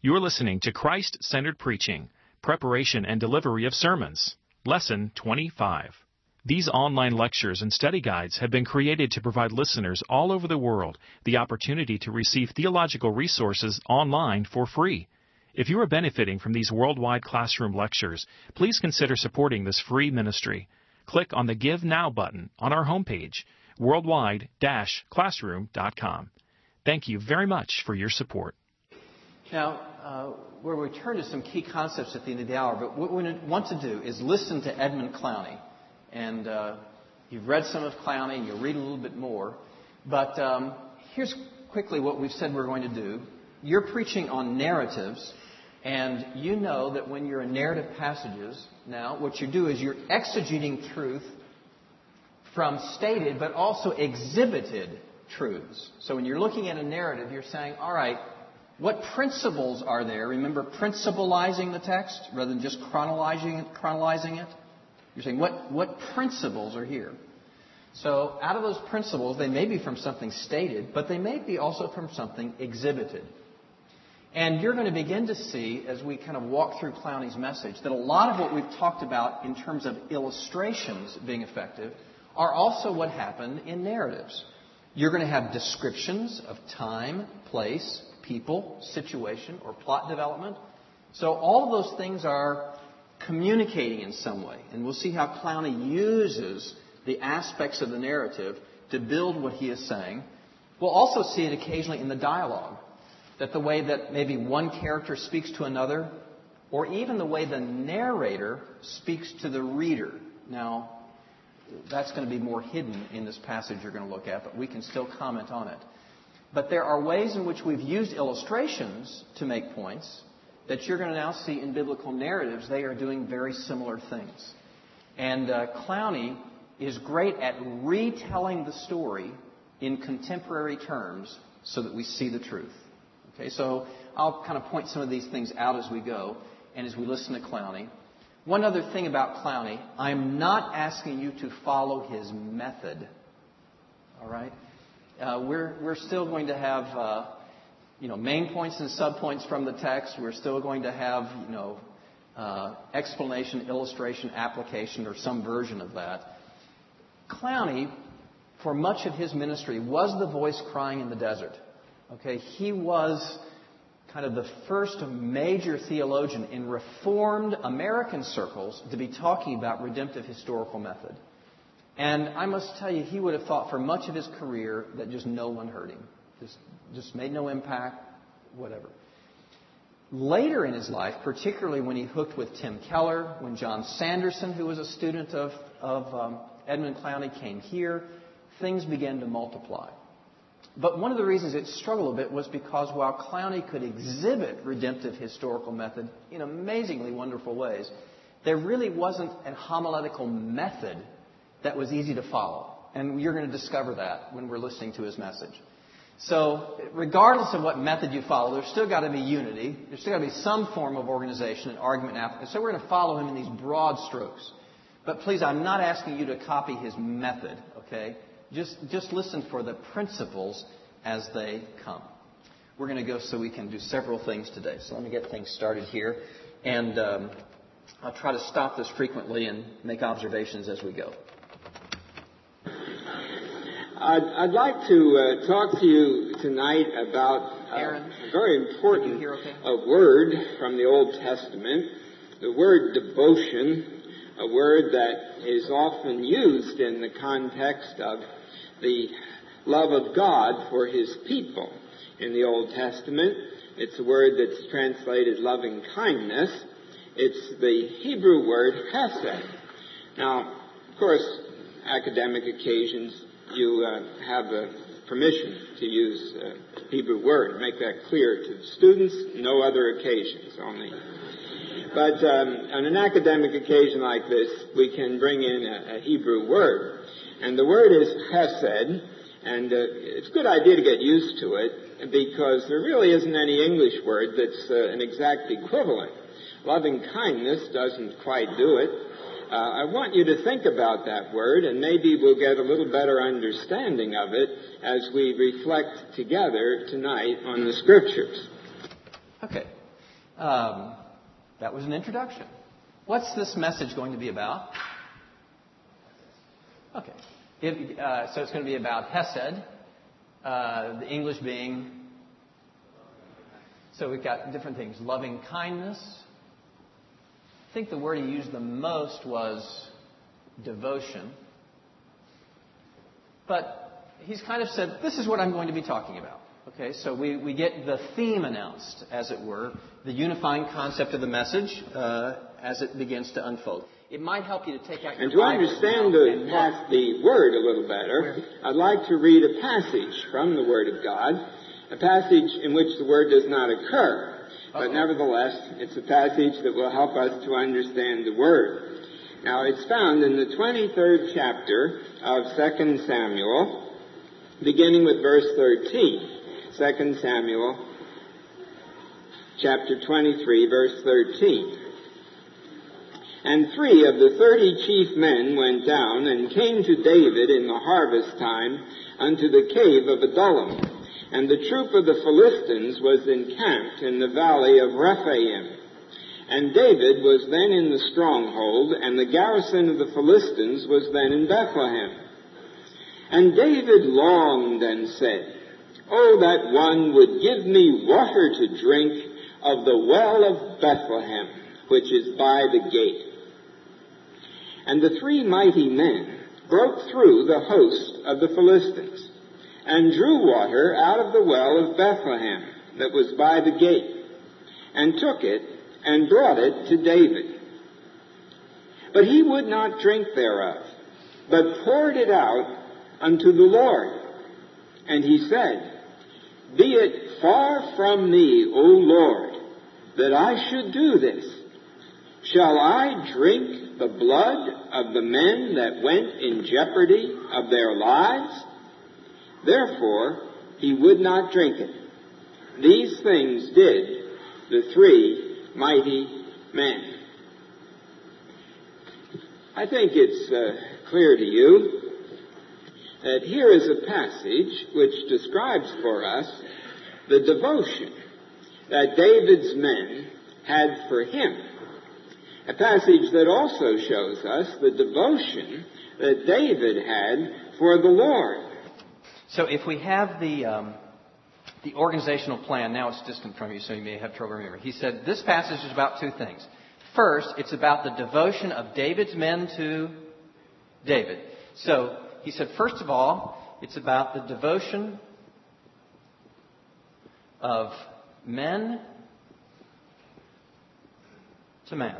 You're listening to Christ-Centered Preaching, Preparation and Delivery of Sermons, Lesson 25. These online lectures and study guides have been created to provide listeners all over the world the opportunity to receive theological resources online for free. If you are benefiting from these worldwide classroom lectures, please consider supporting this free ministry. Click on the Give Now button on our homepage, worldwide-classroom.com. Thank you very much for your support. Now, we'll return to some key concepts at the end of the hour, but what we want to do is listen to Edmund Clowney. And you've read some of Clowney, and you'll read a little bit more. But here's quickly what we've said we're going to do. You're preaching on narratives, and you know that when you're in narrative passages, now what you do is you're exegeting truth from stated but also exhibited truths. So when you're looking at a narrative, you're saying, all right, what principles are there? Remember principalizing the text rather than just chronologizing it. You're saying, what principles are here? So out of those principles, they may be from something stated, but they may be also from something exhibited. And you're going to begin to see, as we kind of walk through Clowney's message, that a lot of what we've talked about in terms of illustrations being effective are also what happen in narratives. You're going to have descriptions of time, place, people, situation, or plot development. So all of those things are communicating in some way. And we'll see how Clowney uses the aspects of the narrative to build what he is saying. We'll also see it occasionally in the dialogue, that the way that maybe one character speaks to another, or even the way the narrator speaks to the reader. Now, that's going to be more hidden in this passage you're going to look at, but we can still comment on it. But there are ways in which we've used illustrations to make points that you're going to now see in biblical narratives. They are doing very similar things. And Clowney is great at retelling the story in contemporary terms so that we see the truth. Okay, so I'll kind of point some of these things out as we go and as we listen to Clowney. One other thing about Clowney, I'm not asking you to follow his method. All right? We're still going to have, main points and subpoints from the text. We're still going to have, explanation, illustration, application, or some version of that. Clowney, for much of his ministry, was the voice crying in the desert. Okay, he was kind of the first major theologian in Reformed American circles to be talking about redemptive historical method. And I must tell you, he would have thought for much of his career that just no one heard him. Just made no impact, whatever. Later in his life, particularly when he hooked with Tim Keller, when John Sanderson, who was a student of Edmund Clowney, came here, things began to multiply. But one of the reasons it struggled a bit was because while Clowney could exhibit redemptive historical method in amazingly wonderful ways, there really wasn't a homiletical method that was easy to follow. And you're going to discover that when we're listening to his message. So regardless of what method you follow, there's still got to be unity. There's still got to be some form of organization and argument. And so we're going to follow him in these broad strokes. But please, I'm not asking you to copy his method, okay? Just listen for the principles as they come. We're going to go so we can do several things today. So let me get things started here. And I'll try to stop this frequently and make observations as we go. I'd like to talk to you tonight about Aaron, a very important word from the Old Testament, the word devotion, a word that is often used in the context of the love of God for his people. In the Old Testament, it's a word that's translated loving kindness. It's the Hebrew word chesed. Now, of course, academic occasions, you have permission to use Hebrew word. Make that clear to the students. No other occasions, only. But on an academic occasion like this, we can bring in a Hebrew word. And the word is chesed. And it's a good idea to get used to it because there really isn't any English word that's an exact equivalent. Loving kindness doesn't quite do it. I want you to think about that word, and maybe we'll get a little better understanding of it as we reflect together tonight on the Scriptures. Okay, That was an introduction. What's this message going to be about? Okay. So it's going to be about chesed, the English being... So we've got different things. Loving kindness. I think the word he used the most was devotion. But he's kind of said, this is what I'm going to be talking about. Okay, so we get the theme announced, as it were, the unifying concept of the message as it begins to unfold. It might help you to take out your... And to understand the word a little better, I'd like to read a passage from the Word of God, a passage in which the word does not occur. Okay. But nevertheless, it's a passage that will help us to understand the word. Now, it's found in the 23rd chapter of 2 Samuel, beginning with verse 13. 2 Samuel, chapter 23, verse 13. And 3 of the 30 chief men went down and came to David in the harvest time unto the cave of Adullam. And the troop of the Philistines was encamped in the valley of Rephaim. And David was then in the stronghold, and the garrison of the Philistines was then in Bethlehem. And David longed and said, "Oh, that one would give me water to drink of the well of Bethlehem, which is by the gate." And the 3 mighty men broke through the host of the Philistines, and drew water out of the well of Bethlehem that was by the gate, and took it and brought it to David. But he would not drink thereof, but poured it out unto the Lord. And he said, "Be it far from me, O Lord, that I should do this. Shall I drink the blood of the men that went in jeopardy of their lives?" Therefore, he would not drink it. These things did the 3 mighty men. I think it's clear to you that here is a passage which describes for us the devotion that David's men had for him. A passage that also shows us the devotion that David had for the Lord. So if we have the organizational plan, now it's distant from you, so you may have trouble remembering. He said this passage is about 2 things. First, it's about the devotion of David's men to David. So he said, first of all, it's about the devotion of men to man.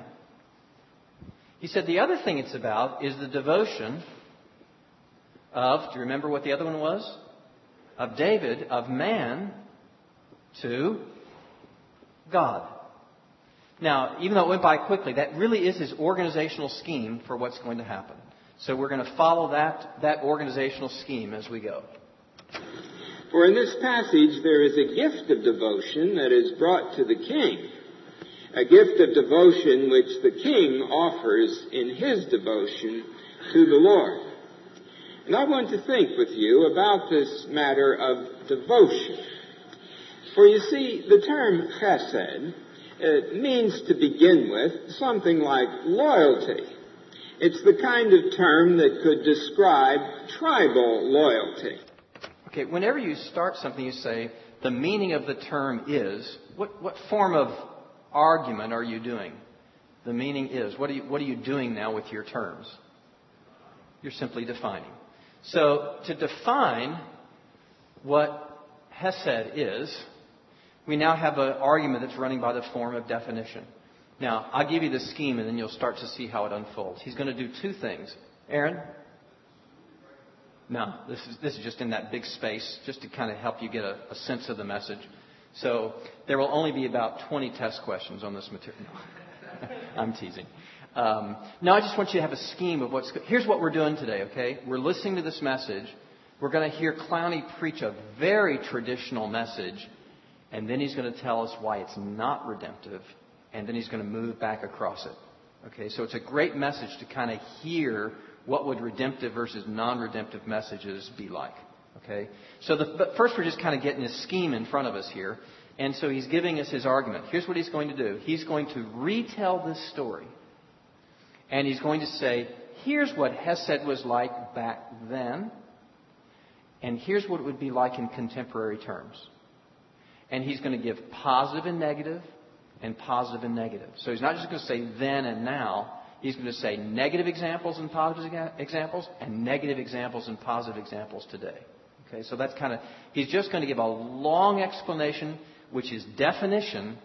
He said the other thing it's about is the devotion of, do you remember what the other one was? Of David, of man to God. Now, even though it went by quickly, that really is his organizational scheme for what's going to happen. So we're going to follow that organizational scheme as we go. For in this passage, there is a gift of devotion that is brought to the king, a gift of devotion which the king offers in his devotion to the Lord. And I want to think with you about this matter of devotion. For you see, the term chesed means to begin with something like loyalty. It's the kind of term that could describe tribal loyalty. Okay, whenever you start something, you say, the meaning of the term is, what form of argument are you doing? The meaning is, what are you doing now with your terms? You're simply defining. So to define what chesed is, we now have an argument that's running by the form of definition. Now, I'll give you the scheme, and then you'll start to see how it unfolds. He's going to do 2 things. Aaron? No, this is just in that big space, just to kind of help you get a sense of the message. So there will only be about 20 test questions on this material. No. I'm teasing. Now, I just want you to have a scheme of what's... Here's what we're doing today, okay? We're listening to this message. We're going to hear Clowney preach a very traditional message, and then he's going to tell us why it's not redemptive. And then he's going to move back across it. Okay, so it's a great message to kind of hear what would redemptive versus non-redemptive messages be like. Okay, so but first we're just kind of getting a scheme in front of us here. And so he's giving us his argument. Here's what he's going to do. He's going to retell this story. And he's going to say, here's what Chesed was like back then. And here's what it would be like in contemporary terms. And he's going to give positive and negative and positive and negative. So he's not just going to say then and now. He's going to say negative examples and positive examples and negative examples and positive examples today. Okay, so that's kind of, he's just going to give a long explanation, which is definition,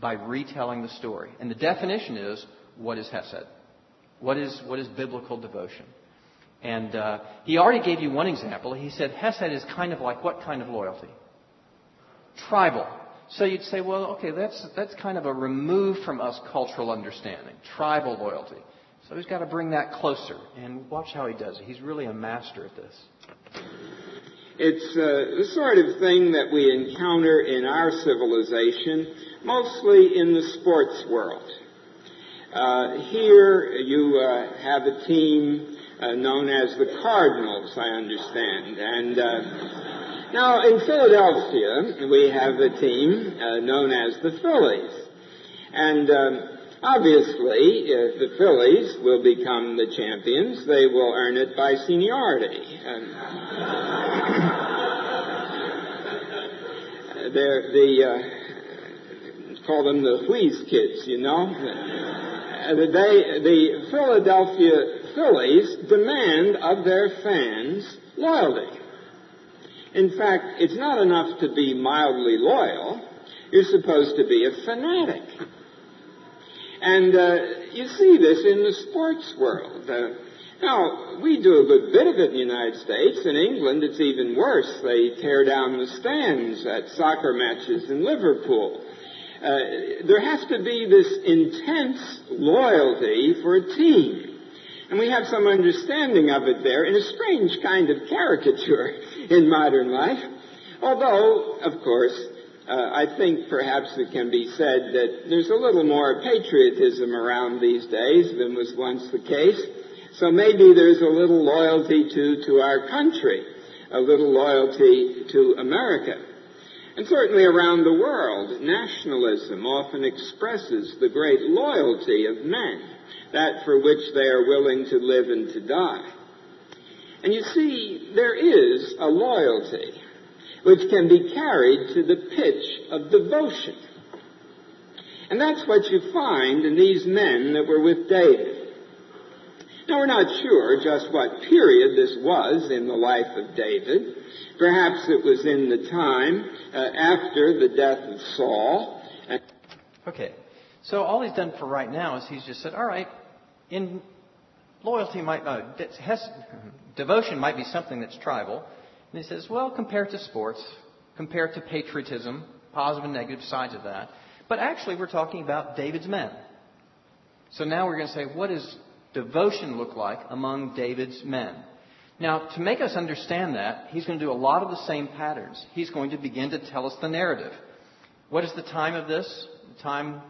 by retelling the story. And the definition is, what is Chesed? What is biblical devotion? And he already gave you one example. He said Chesed is kind of like what kind of loyalty? Tribal. So you'd say, well, okay, that's kind of a remove from us cultural understanding, tribal loyalty. So he's got to bring that closer. And watch how he does it. He's really a master at this. It's the sort of thing that we encounter in our civilization, mostly in the sports world. Here you have a team known as the Cardinals, I understand. And now in Philadelphia, we have a team known as the Phillies. And obviously, if the Phillies will become the champions, they will earn it by seniority. And call them the Wheeze kids, you know. The Philadelphia Phillies demand of their fans loyalty. In fact, it's not enough to be mildly loyal. You're supposed to be a fanatic. And you see this in the sports world. Now, we do a good bit of it in the United States. In England, it's even worse. They tear down the stands at soccer matches in Liverpool. There has to be this intense loyalty for a team. And we have some understanding of it there in a strange kind of caricature in modern life. Although, of course, I think perhaps it can be said that there's a little more patriotism around these days than was once the case. So maybe there's a little loyalty to our country, a little loyalty to America. And certainly around the world, nationalism often expresses the great loyalty of men, that for which they are willing to live and to die. And you see, there is a loyalty which can be carried to the pitch of devotion. And that's what you find in these men that were with David. Now, we're not sure just what period this was in the life of David. Perhaps it was in the time after the death of Saul. Okay, so all he's done for right now is he's just said, all right, in loyalty might devotion might be something that's tribal. And he says, well, compare it to sports, compare it to patriotism, positive and negative sides of that. But actually, we're talking about David's men. So now we're going to say, what does devotion look like among David's men? Now, to make us understand that, he's going to do a lot of the same patterns. He's going to begin to tell us the narrative. What is the time of this? The time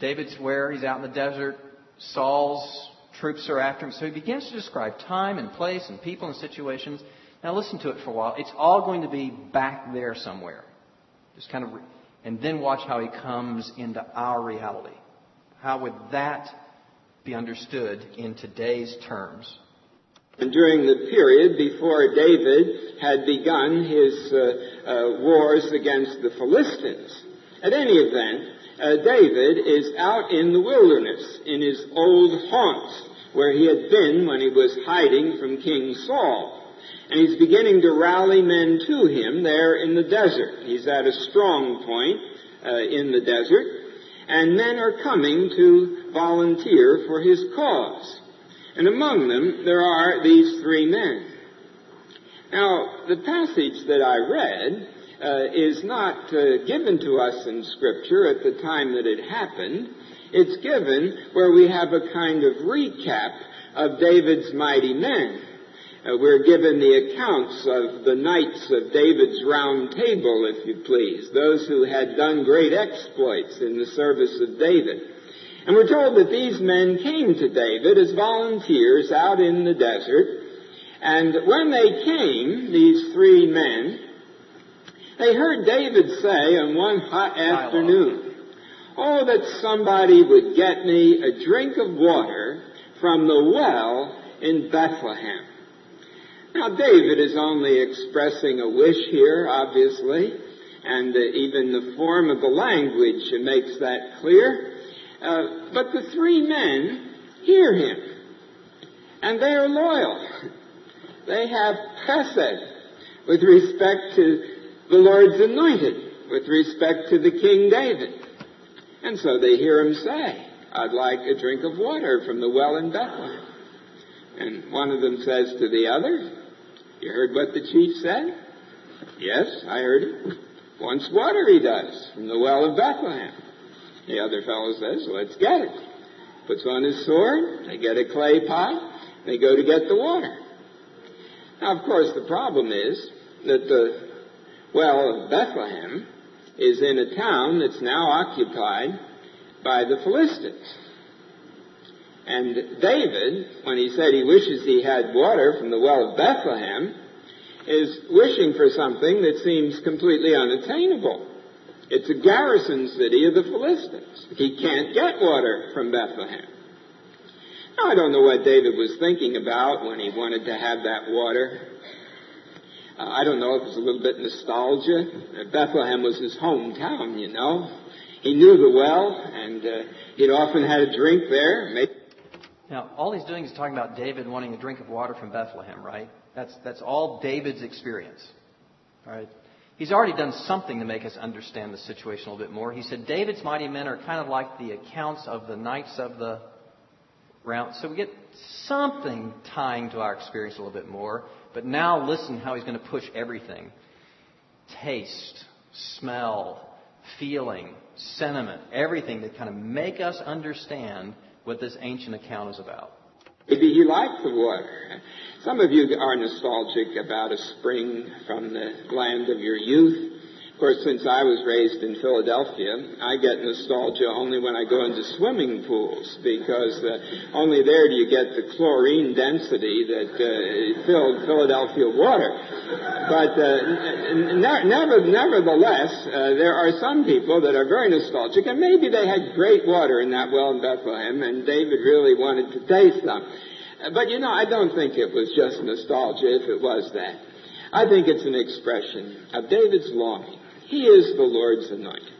David's where? He's out in the desert. Saul's troops are after him. So he begins to describe time and place and people and situations. Now, listen to it for a while. It's all going to be back there somewhere. Just kind of, and then watch how he comes into our reality. How would that be understood in today's terms? And during the period before David had begun his wars against the Philistines. At any event, David is out in the wilderness, in his old haunts, where he had been when he was hiding from King Saul. And he's beginning to rally men to him there in the desert. He's at a strong point in the desert, and men are coming to volunteer for his cause. And among them, there are these three men. Now, the passage that I read is not given to us in Scripture at the time that it happened. It's given where we have a kind of recap of David's mighty men. We're given the accounts of the knights of David's round table, if you please, those who had done great exploits in the service of David. And we're told that these men came to David as volunteers out in the desert. And when they came, these three men, They heard David say on one hot afternoon, "Oh, that somebody would get me a drink of water from the well in Bethlehem." Now, David is only expressing a wish here, obviously, and even the form of the language makes that clear. But the three men hear him, and they are loyal. They have chesed with respect to the Lord's anointed, with respect to the King David. And so they hear him say, "I'd like a drink of water from the well in Bethlehem." And one of them says to the other, "You heard what the chief said?" "Yes, I heard it." "Wants water, he does, from the well of Bethlehem." The other fellow says, "Let's get it." Puts on his sword, they get a clay pot, they go to get the water. Now, of course, the problem is that the well of Bethlehem is in a town that's now occupied by the Philistines. And David, when he said he wishes he had water from the well of Bethlehem, is wishing for something that seems completely unattainable. It's a garrison city of the Philistines. He can't get water from Bethlehem. Now, I don't know what David was thinking about when he wanted to have that water. I don't know if it was a little bit nostalgia. Bethlehem was his hometown, you know. He knew the well, and he'd often had a drink there. Now, all he's doing is talking about David wanting a drink of water from Bethlehem, right? That's all David's experience, all right? He's already done something to make us understand the situation a little bit more. He said David's mighty men are kind of like the accounts of the knights of the round. So we get something tying to our experience a little bit more. But now listen how he's going to push everything. Taste, smell, feeling, sentiment, everything that kind of make us understand what this ancient account is about. Maybe he liked the water. Some of you are nostalgic about a spring from the land of your youth. Of course, since I was raised in Philadelphia, I get nostalgia only when I go into swimming pools, because only there do you get the chlorine density that filled Philadelphia water. But nevertheless, there are some people that are very nostalgic, and maybe they had great water in that well in Bethlehem, and David really wanted to taste them. But, you know, I don't think it was just nostalgia if it was that. I think it's an expression of David's longing. He is the Lord's anointed.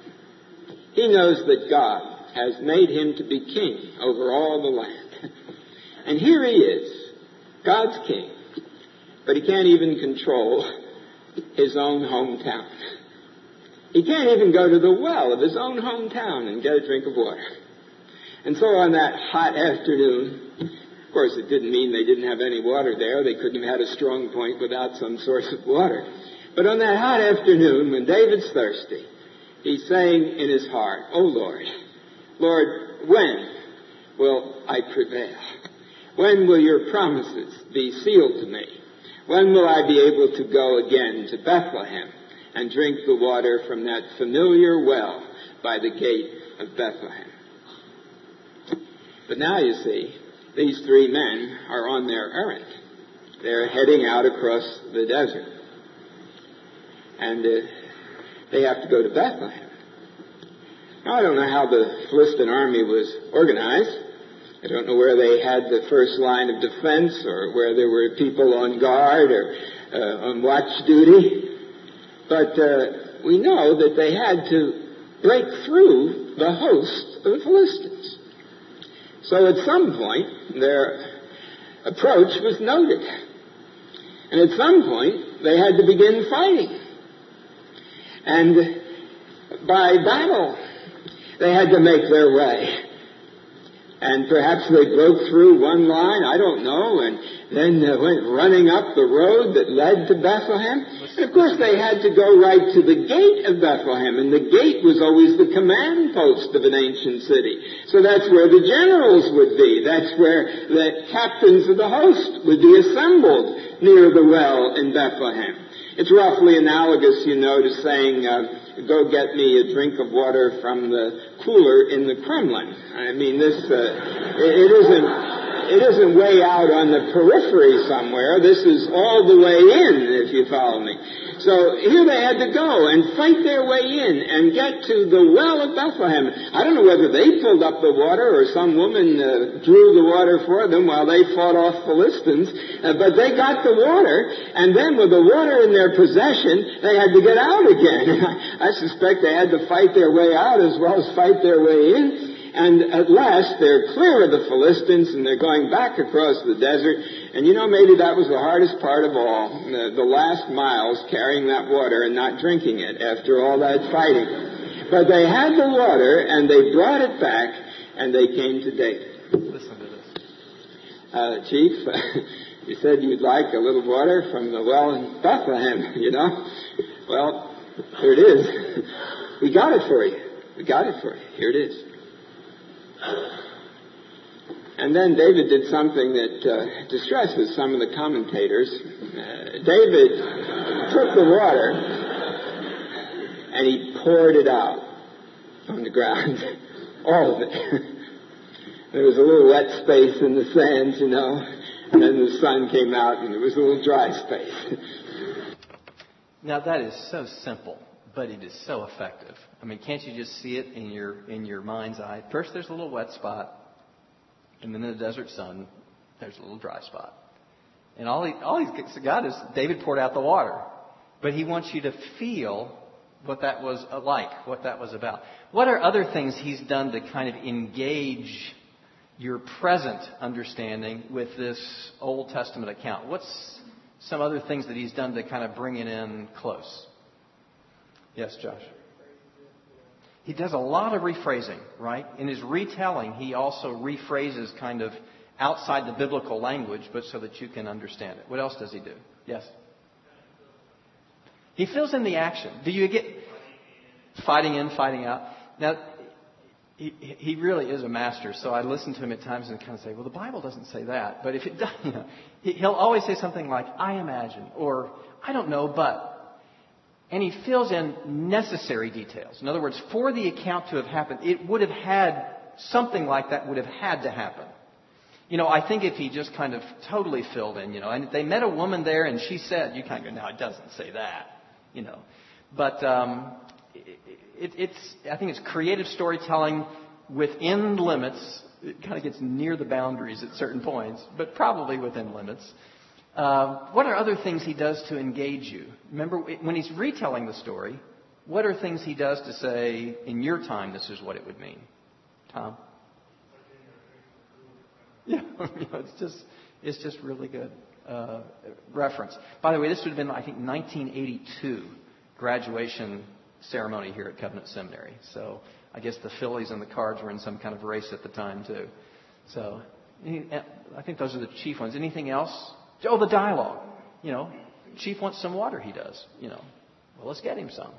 He knows that God has made him to be king over all the land. And here he is, God's king, but he can't even control his own hometown. He can't even go to the well of his own hometown and get a drink of water. And so on that hot afternoon, of course, it didn't mean they didn't have any water there. They couldn't have had a strong point without some source of water. But on that hot afternoon, when David's thirsty, he's saying in his heart, "Oh, Lord, Lord, when will I prevail? When will your promises be sealed to me? When will I be able to go again to Bethlehem and drink the water from that familiar well by the gate of Bethlehem?" But now, you see, these three men are on their errand. They're heading out across the desert. And they have to go to Bethlehem. Now, I don't know how the Philistine army was organized. I don't know where they had the first line of defense, or where there were people on guard or on watch duty. But we know that they had to break through the host of the Philistines. So at some point, their approach was noted. And at some point, they had to begin fighting. And by battle, they had to make their way. And perhaps they broke through one line, I don't know, and then went running up the road that led to Bethlehem. And of course, they had to go right to the gate of Bethlehem, and the gate was always the command post of an ancient city. So that's where the generals would be. That's where the captains of the host would be assembled near the well in Bethlehem. It's roughly analogous, you know, to saying, "Go get me a drink of water from the cooler in the Kremlin." I mean, this it isn't way out on the periphery somewhere. This is all the way in, if you follow me. So here they had to go and fight their way in and get to the well of Bethlehem. I don't know whether they pulled up the water or some woman drew the water for them while they fought off Philistines, but they got the water, and then with the water in their possession, they had to get out again. I suspect they had to fight their way out as well as fight their way in. And at last, they're clear of the Philistines, and they're going back across the desert. And, you know, maybe that was the hardest part of all, the last miles, carrying that water and not drinking it after all that fighting. But they had the water, and they brought it back, and they came to David. Listen to this. Chief, you said you'd like a little water from the well in Bethlehem, you know? Well, here it is. We got it for you. We got it for you. Here it is. And then David did something that distresses some of the commentators. David took the water and he poured it out on the ground, all of it. There was a little wet space in the sands, you know, and then the sun came out and there was a little dry space. Now that is so simple, but it is so effective. I mean, can't you just see it in your mind's eye? First, there's a little wet spot, and then in the desert sun, there's a little dry spot. And all he's got is David poured out the water, but he wants you to feel what that was like, what that was about. What are other things he's done to kind of engage your present understanding with this Old Testament account? What's some other things that he's done to kind of bring it in close? Yes, Josh. He does a lot of rephrasing, right? In his retelling, he also rephrases kind of outside the biblical language, but so that you can understand it. What else does he do? Yes. He fills in the action. Do you get fighting in, fighting out? Now, he really is a master, so I listen to him at times and kind of say, well, the Bible doesn't say that. But if it does, you know, he'll always say something like, I imagine, or I don't know, but. And he fills in necessary details. In other words, for the account to have happened, it would have had something like that would have had to happen. You know, I think if he just kind of totally filled in, you know, and they met a woman there and she said, you kind of go, no, it doesn't say that, you know. But I think it's creative storytelling within limits. It kind of gets near the boundaries at certain points, but probably within limits. What are other things he does to engage you? Remember, when he's retelling the story, what are things he does to say, in your time, this is what it would mean? Tom? Yeah, you know, it's just really good reference. By the way, this would have been, I think, 1982 graduation ceremony here at Covenant Seminary. So I guess the Phillies and the Cards were in some kind of race at the time, too. So I think those are the chief ones. Anything else? Oh, the dialogue. You know, chief wants some water, he does. You know, well, let's get him some.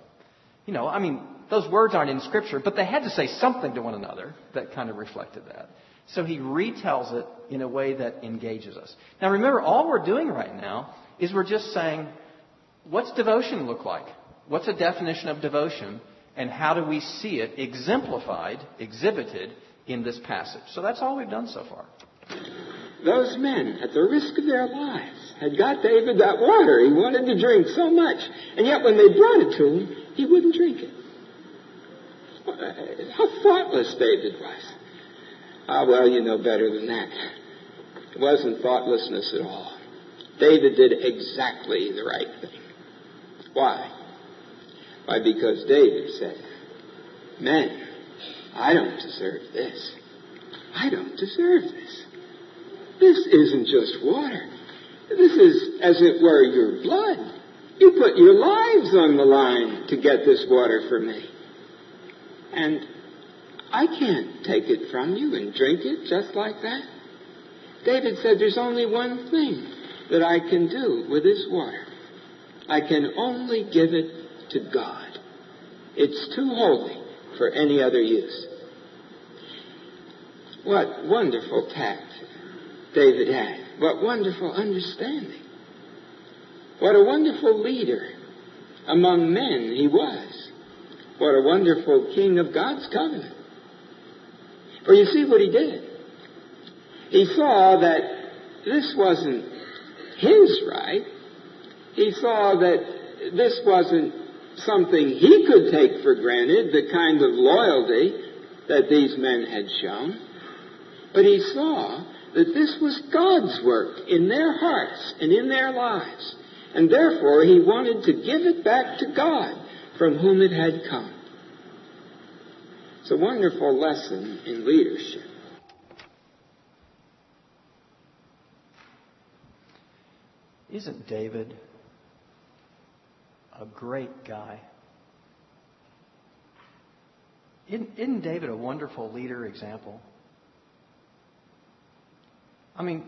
You know, I mean, those words aren't in Scripture, but they had to say something to one another that kind of reflected that. So he retells it in a way that engages us. Now, remember, all we're doing right now is we're just saying, what's devotion look like? What's a definition of devotion? And how do we see it exemplified, exhibited in this passage? So that's all we've done so far. Those men, at the risk of their lives, had got David that water. He wanted to drink so much. And yet when they brought it to him, he wouldn't drink it. How thoughtless David was. Ah, well, you know better than that. It wasn't thoughtlessness at all. David did exactly the right thing. Why? Why, because David said, men, I don't deserve this. I don't deserve this. This isn't just water. This is, as it were, your blood. You put your lives on the line to get this water for me. And I can't take it from you and drink it just like that. David said, there's only one thing that I can do with this water. I can only give it to God. It's too holy for any other use. What wonderful tact David had. What wonderful understanding. What a wonderful leader among men he was. What a wonderful king of God's covenant. For you see what he did. He saw that this wasn't his right. He saw that this wasn't something he could take for granted, the kind of loyalty that these men had shown. But he saw that this was God's work in their hearts and in their lives. And therefore, he wanted to give it back to God from whom it had come. It's a wonderful lesson in leadership. Isn't David a great guy? Isn't David a wonderful leader example? I mean,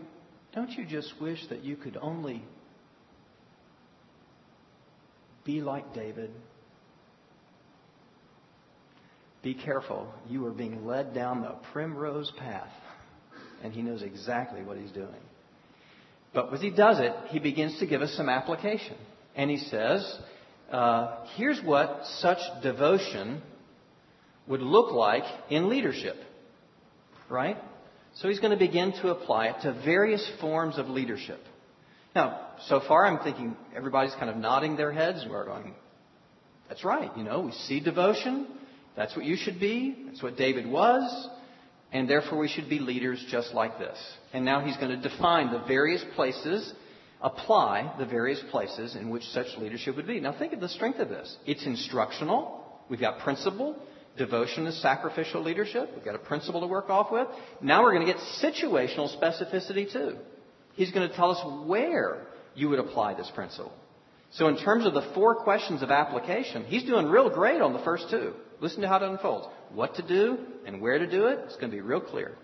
don't you just wish that you could only be like David? Be careful. You are being led down the primrose path, and he knows exactly what he's doing. But as he does it, he begins to give us some application. And he says, here's what such devotion would look like in leadership. Right? So he's going to begin to apply it to various forms of leadership. Now, so far I'm thinking everybody's kind of nodding their heads and we're going, that's right, you know, we see devotion. That's what you should be. That's what David was. And therefore we should be leaders just like this. And now he's going to define the various places, apply the various places in which such leadership would be. Now think of the strength of this. It's instructional. We've got principle. Devotion is sacrificial leadership. We've got a principle to work off with. Now we're going to get situational specificity too. He's going to tell us where you would apply this principle. So in terms of the four questions of application, he's doing real great on the first two. Listen to how it unfolds. What to do and where to do it. It's going to be real clear.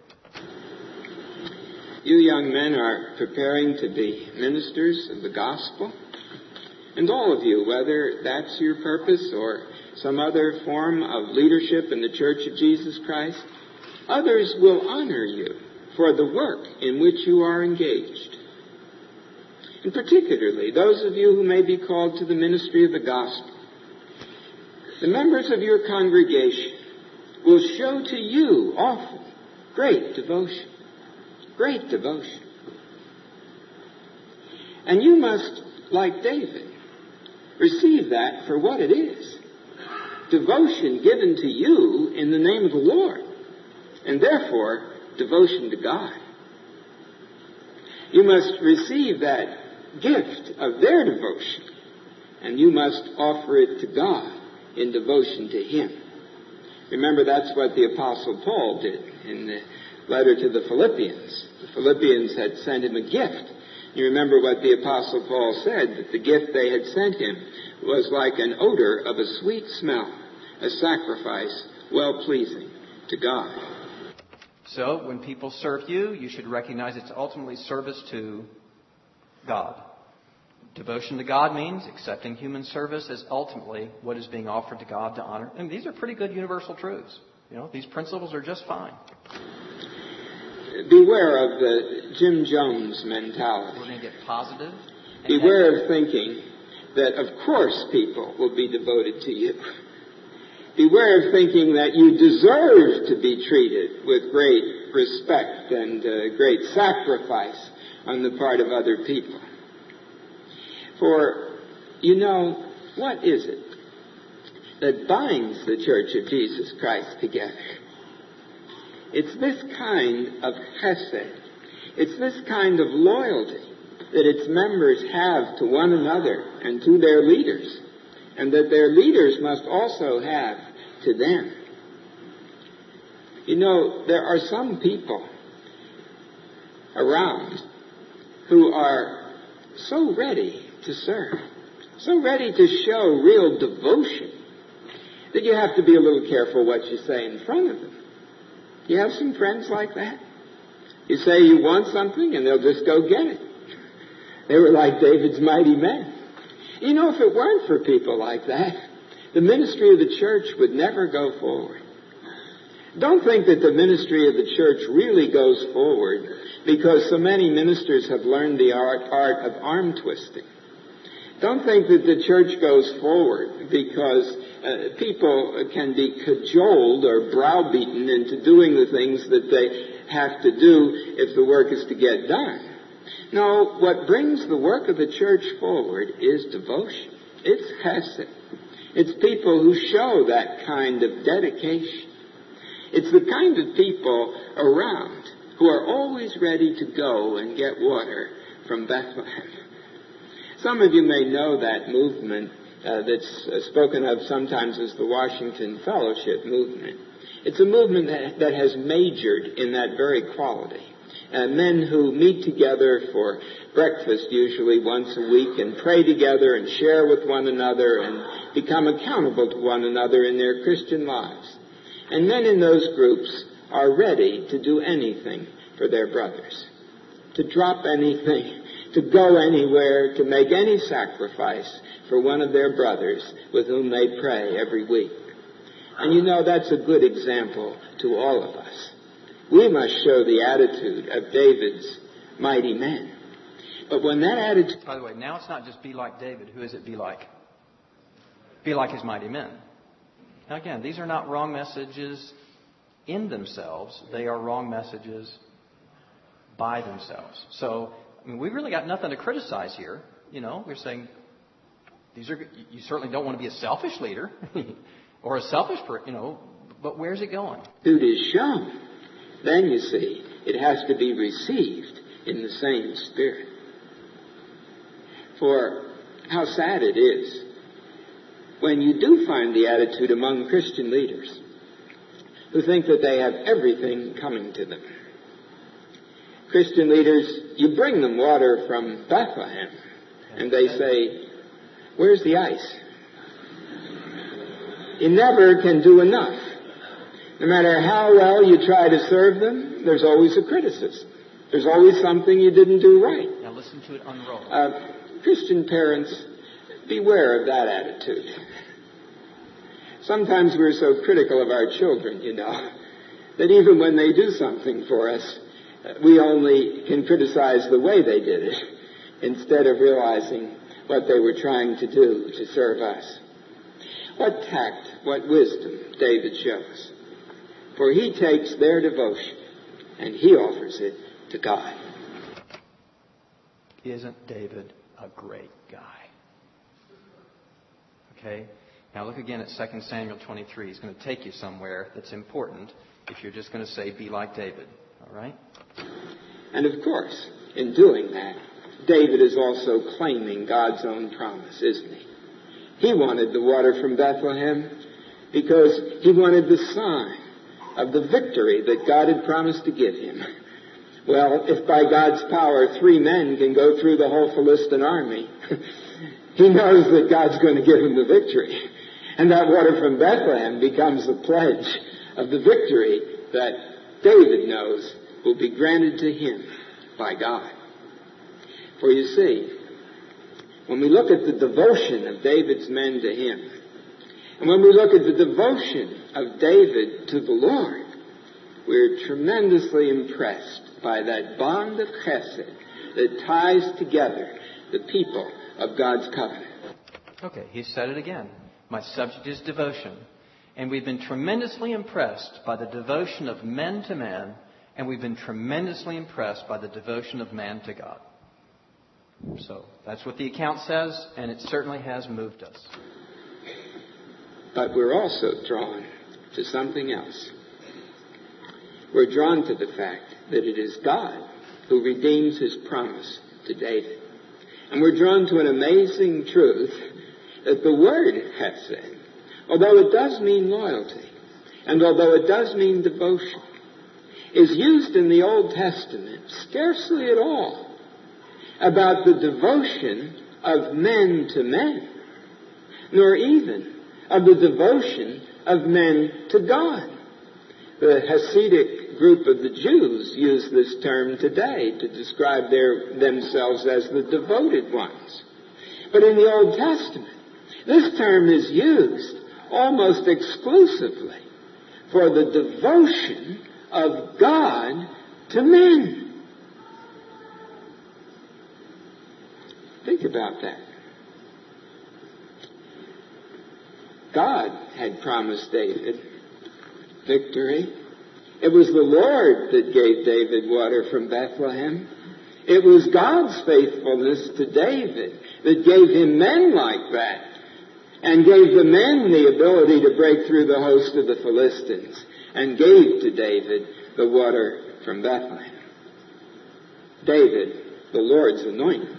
You young men are preparing to be ministers of the gospel. And all of you, whether that's your purpose or some other form of leadership in the Church of Jesus Christ, others will honor you for the work in which you are engaged. And particularly those of you who may be called to the ministry of the gospel. The members of your congregation will show to you often great devotion. Great devotion. And you must, like David, receive that for what it is. Devotion given to you in the name of the Lord, and therefore devotion to God. You must receive that gift of their devotion, and you must offer it to God in devotion to Him. Remember, that's what the Apostle Paul did in the letter to the Philippians. The Philippians had sent him a gift. You remember what the Apostle Paul said, that the gift they had sent him was like an odor of a sweet smell, a sacrifice well-pleasing to God. So, when people serve you, you should recognize it's ultimately service to God. Devotion to God means accepting human service as ultimately what is being offered to God to honor. And these are pretty good universal truths. You know, these principles are just fine. Beware of the Jim Jones mentality. We're going to get positive. Beware of thinking that, of course, people will be devoted to you. Beware of thinking that you deserve to be treated with great respect and great sacrifice on the part of other people. For, you know, what is it that binds the Church of Jesus Christ together? It's this kind of chesed. It's this kind of loyalty that its members have to one another and to their leaders, and that their leaders must also have to them. You know, there are some people around who are so ready to serve, so ready to show real devotion, that you have to be a little careful what you say in front of them. You have some friends like that. You say you want something, and they'll just go get it. They were like David's mighty men. You know, if it weren't for people like that, the ministry of the church would never go forward. Don't think that the ministry of the church really goes forward because so many ministers have learned the art of arm twisting. Don't think that the church goes forward because people can be cajoled or browbeaten into doing the things that they have to do if the work is to get done. No, what brings the work of the church forward is devotion. It's chesed. It's people who show that kind of dedication. It's the kind of people around who are always ready to go and get water from Bethlehem. Some of you may know that movement that's spoken of sometimes as the Washington Fellowship movement. It's a movement that has majored in that very quality. Men who meet together for breakfast usually once a week and pray together and share with one another and become accountable to one another in their Christian lives. And men in those groups are ready to do anything for their brothers, to drop anything, to go anywhere, to make any sacrifice for one of their brothers with whom they pray every week. And you know, that's a good example to all of us. We must show the attitude of David's mighty men. But when that attitude... By the way, now it's not just be like David. Who is it be like? Be like his mighty men. Now again, these are not wrong messages in themselves. They are wrong messages by themselves. So, I mean, we've really got nothing to criticize here. You know, we're saying you certainly don't want to be a selfish leader or a selfish person, you know, but where's it going? Dude is shown. Then, you see, it has to be received in the same spirit. For how sad it is when you do find the attitude among Christian leaders who think that they have everything coming to them. Christian leaders, you bring them water from Bethlehem, and they say, where's the ice? You never can do enough. No matter how well you try to serve them, there's always a criticism. There's always something you didn't do right. Now listen to it unroll. Christian parents, beware of that attitude. Sometimes we're so critical of our children, you know, that even when they do something for us, we only can criticize the way they did it instead of realizing what they were trying to do to serve us. What tact, what wisdom David shows. For he takes their devotion and he offers it to God. Isn't David a great guy? Okay. Now look again at 2 Samuel 23. He's going to take you somewhere that's important if you're just going to say, be like David. All right? And of course, in doing that, David is also claiming God's own promise, isn't he? He wanted the water from Bethlehem because he wanted the sign of the victory that God had promised to give him. Well, if by God's power 3 men can go through the whole Philistine army, he knows that God's going to give him the victory. And that water from Bethlehem becomes the pledge of the victory that David knows will be granted to him by God. For you see, when we look at the devotion of David's men to him, and when we look at the devotion of David to the Lord, we're tremendously impressed by that bond of chesed that ties together the people of God's covenant. Okay, he said it again. My subject is devotion. And we've been tremendously impressed by the devotion of men to man, and we've been tremendously impressed by the devotion of man to God. So that's what the account says, and it certainly has moved us. But we're also drawn to something else. We're drawn to the fact that it is God who redeems his promise to David. And we're drawn to an amazing truth that the Word has said. Although it does mean loyalty, and although it does mean devotion, is used in the Old Testament scarcely at all about the devotion of men to men, nor even of the devotion of men to God. The Hasidic group of the Jews use this term today to describe themselves as the devoted ones. But in the Old Testament, this term is used almost exclusively for the devotion of God to men. Think about that. God had promised David victory. It was the Lord that gave David water from Bethlehem. It was God's faithfulness to David that gave him men like that and gave the men the ability to break through the host of the Philistines, and gave to David the water from Bethlehem. David, the Lord's anointed,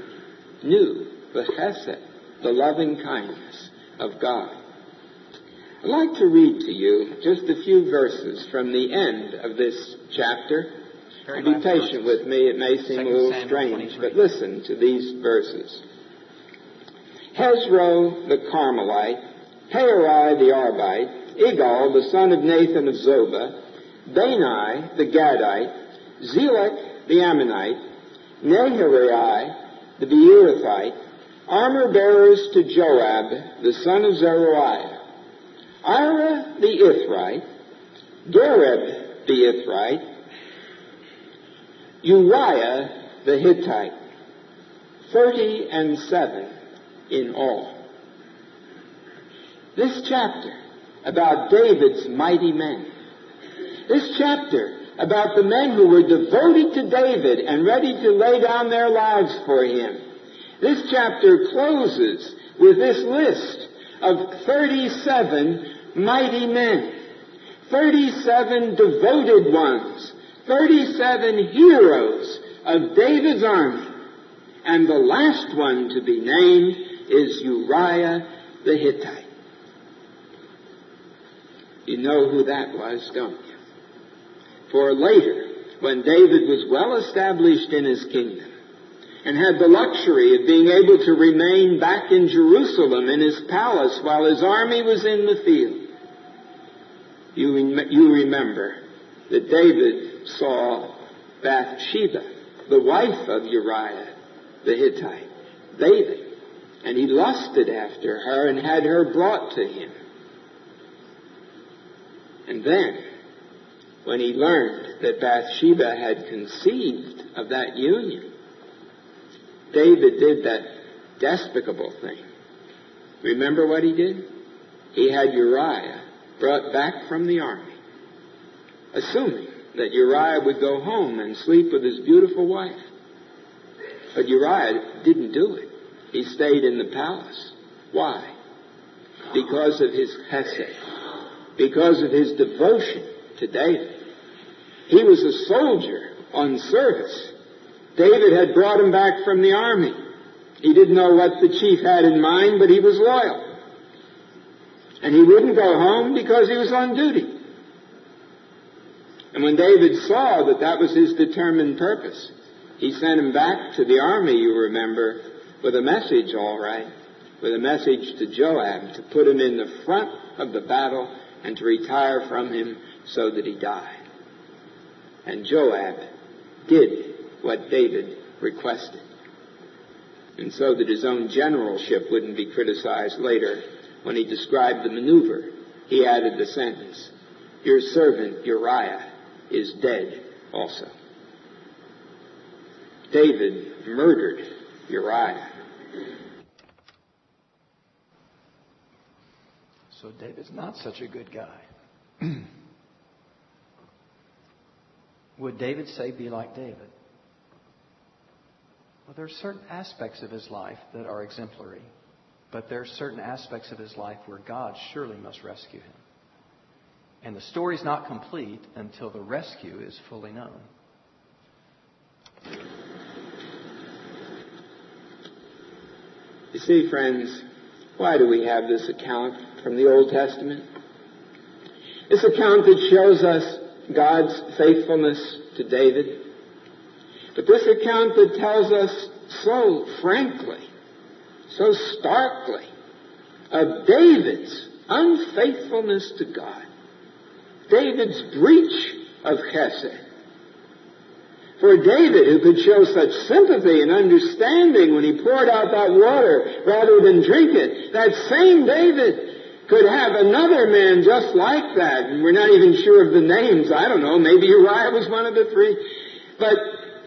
knew the chesed, the loving kindness of God. I'd like to read to you just a few verses from the end of this chapter. Be patient with me. It may seem a little strange, but listen to these verses. Hezro the Carmelite, Peirai the Arbite, Egal the son of Nathan of Zobah, Bani the Gadite, Zelek the Ammonite, Nehirai the Ithrite, armor-bearers to Joab the son of Zeruiah, Uriah the Ithrite, Gareb the Ithrite, Uriah the Hittite, 37 in all. This chapter about David's mighty men. This chapter about the men who were devoted to David and ready to lay down their lives for him. This chapter closes with this list of 37 mighty men, 37 devoted ones, 37 heroes of David's army. And the last one to be named is Uriah the Hittite. You know who that was, don't you? For later, when David was well established in his kingdom, and had the luxury of being able to remain back in Jerusalem in his palace while his army was in the field, you remember that David saw Bathsheba, the wife of Uriah the Hittite, David, and he lusted after her and had her brought to him. And then, when he learned that Bathsheba had conceived of that union, David did that despicable thing. Remember what he did? He had Uriah brought back from the army, assuming that Uriah would go home and sleep with his beautiful wife. But Uriah didn't do it. He stayed in the palace. Why? Because of his chesed, because of his devotion to David. He was a soldier on service. David had brought him back from the army. He didn't know what the chief had in mind, but he was loyal. And he wouldn't go home because he was on duty. And when David saw that that was his determined purpose, he sent him back to the army, you remember, with a message, all right, with a message to Joab to put him in the front of the battle and to retire from him so that he died. And Joab did what David requested. And so that his own generalship wouldn't be criticized later, when he described the maneuver, he added the sentence, "Your servant Uriah is dead also." David murdered Uriah. So David's not such a good guy. Would David say, "Be like David"? Well, there are certain aspects of his life that are exemplary, but there are certain aspects of his life where God surely must rescue him. And the story's not complete until the rescue is fully known. You see, friends, why do we have this account from the Old Testament? This account that shows us God's faithfulness to David. But this account that tells us so frankly, so starkly, of David's unfaithfulness to God, David's breach of chesed. For David, who could show such sympathy and understanding when he poured out that water rather than drink it, that same David could have another man just like that, and we're not even sure of the names, I don't know, maybe Uriah was one of the three, but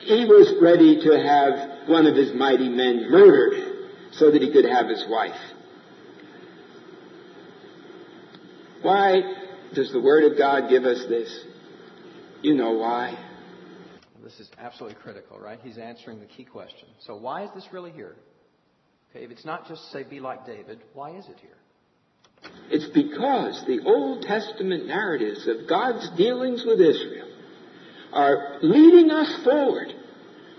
he was ready to have one of his mighty men murdered so that he could have his wife. Why does the Word of God give us this? You know why. This is absolutely critical, right? He's answering the key question. So why is this really here? Okay, if it's not just to say, "Be like David," why is it here? It's because the Old Testament narratives of God's dealings with Israel are leading us forward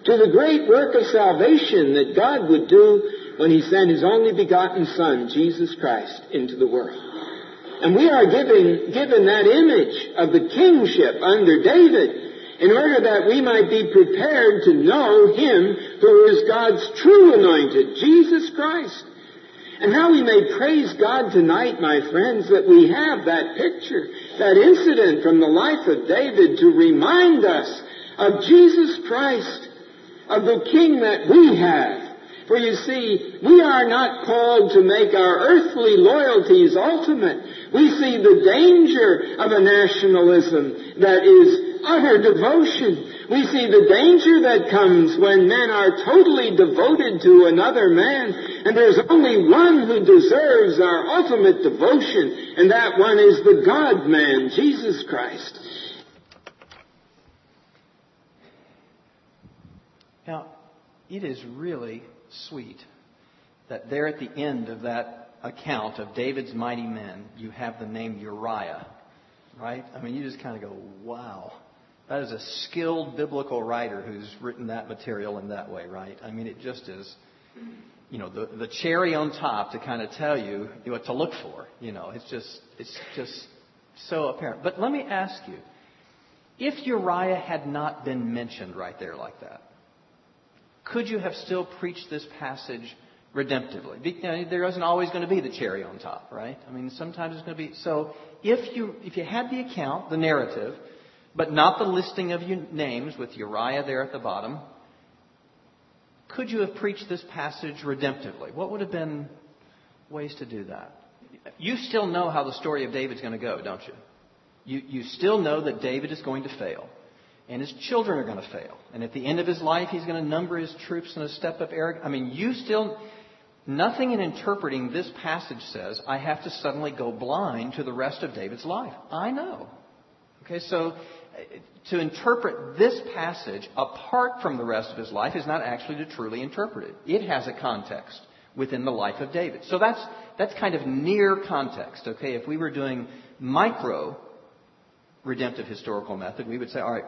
to the great work of salvation that God would do when he sent his only begotten Son, Jesus Christ, into the world. And we are given that image of the kingship under David in order that we might be prepared to know him who is God's true anointed, Jesus Christ. And how we may praise God tonight, my friends, that we have that picture, that incident from the life of David to remind us of Jesus Christ, of the King that we have. For you see, we are not called to make our earthly loyalties ultimate. We see the danger of a nationalism that is utter devotion. We see the danger that comes when men are totally devoted to another man, and there's only one who deserves our ultimate devotion, and that one is the God-man, Jesus Christ. Now, it is really sweet that there at the end of that account of David's mighty men, you have the name Uriah, right? I mean, you just kind of go, wow. That is a skilled biblical writer who's written that material in that way, right? I mean, it just is, you know, the cherry on top to kind of tell you what to look for. You know, it's just so apparent. But let me ask you, if Uriah had not been mentioned right there like that, could you have still preached this passage redemptively? You know, there isn't always going to be the cherry on top, right? I mean, sometimes it's going to be. So if you had the account, the narrative, but not the listing of names with Uriah there at the bottom, could you have preached this passage redemptively? What would have been ways to do that? You still know how the story of David's going to go, don't you? You still know that David is going to fail, and his children are going to fail. And at the end of his life, he's going to number his troops in a step-up arrogance. I mean, you still... Nothing in interpreting this passage says, I have to suddenly go blind to the rest of David's life. I know. Okay, so to interpret this passage apart from the rest of his life is not actually to truly interpret it. It has a context within the life of David. So that's kind of near context. Okay, if we were doing micro redemptive historical method, we would say, all right,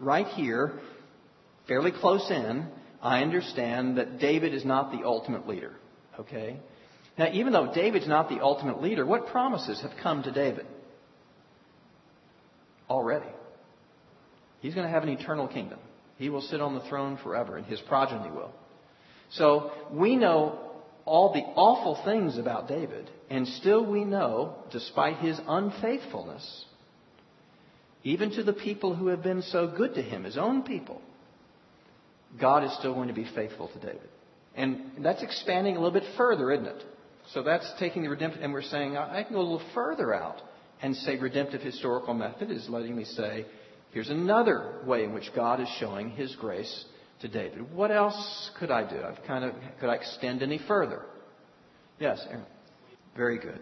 right here, fairly close in, I understand that David is not the ultimate leader. Okay, now even though David's not the ultimate leader, what promises have come to David? Already. He's going to have an eternal kingdom. He will sit on the throne forever, and his progeny will. So we know all the awful things about David, and still we know, despite his unfaithfulness, even to the people who have been so good to him, his own people, God is still going to be faithful to David. And that's expanding a little bit further, isn't it? So that's taking the redemption, and we're saying, I can go a little further out and say redemptive historical method is letting me say, here's another way in which God is showing his grace to David. What else could I do? Could I extend any further? Yes, Aaron. Very good.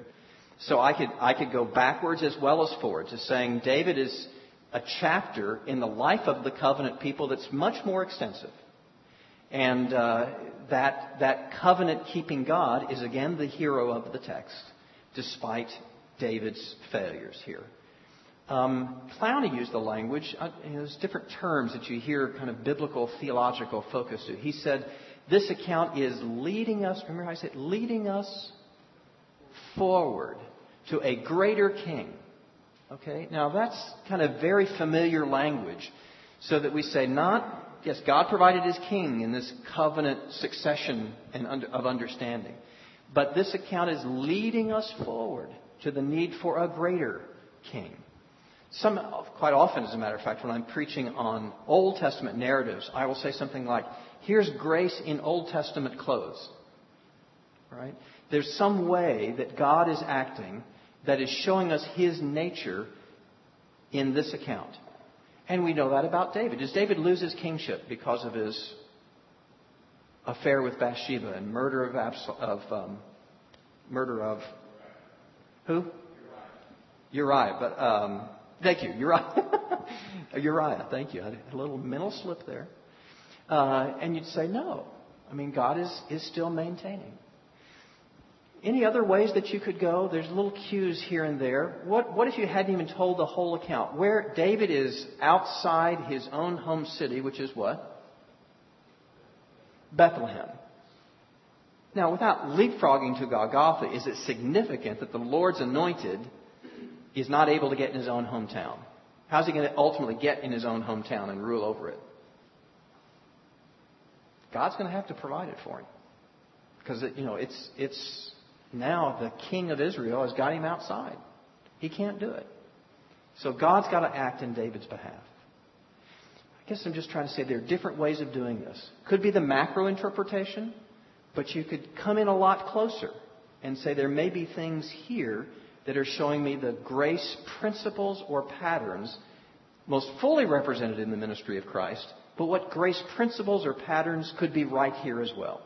So I could go backwards as well as forwards, as saying David is a chapter in the life of the covenant people that's much more extensive. And that covenant-keeping God is again the hero of the text, despite David's failures here. Clowney used the language, there's different terms that you hear kind of biblical, theological focus to. He said, this account is leading us, remember how I said, leading us forward to a greater king. Okay, now that's kind of very familiar language, so that we say yes, God provided his king in this covenant succession and of understanding. But this account is leading us forward to the need for a greater king. Quite often, as a matter of fact, when I'm preaching on Old Testament narratives, I will say something like, here's grace in Old Testament clothes. Right? There's some way that God is acting that is showing us his nature in this account. And we know that about David. Does David lose his kingship because of his affair with Bathsheba and murder of who? Uriah. But thank you, Uriah. Uriah, thank you. I had a little mental slip there. And you'd say no. I mean, God is still maintaining. Any other ways that you could go? There's little cues here and there. What if you hadn't even told the whole account? Where David is outside his own home city, which is what? Bethlehem. Now, without leapfrogging to Golgotha, is it significant that the Lord's anointed is not able to get in his own hometown? How's he going to ultimately get in his own hometown and rule over it? God's going to have to provide it for him. Because, it's now the king of Israel has got him outside. He can't do it. So God's got to act in David's behalf. I guess I'm just trying to say there are different ways of doing this. Could be the macro interpretation, but you could come in a lot closer and say there may be things here that are showing me the grace principles or patterns most fully represented in the ministry of Christ, but what grace principles or patterns could be right here as well.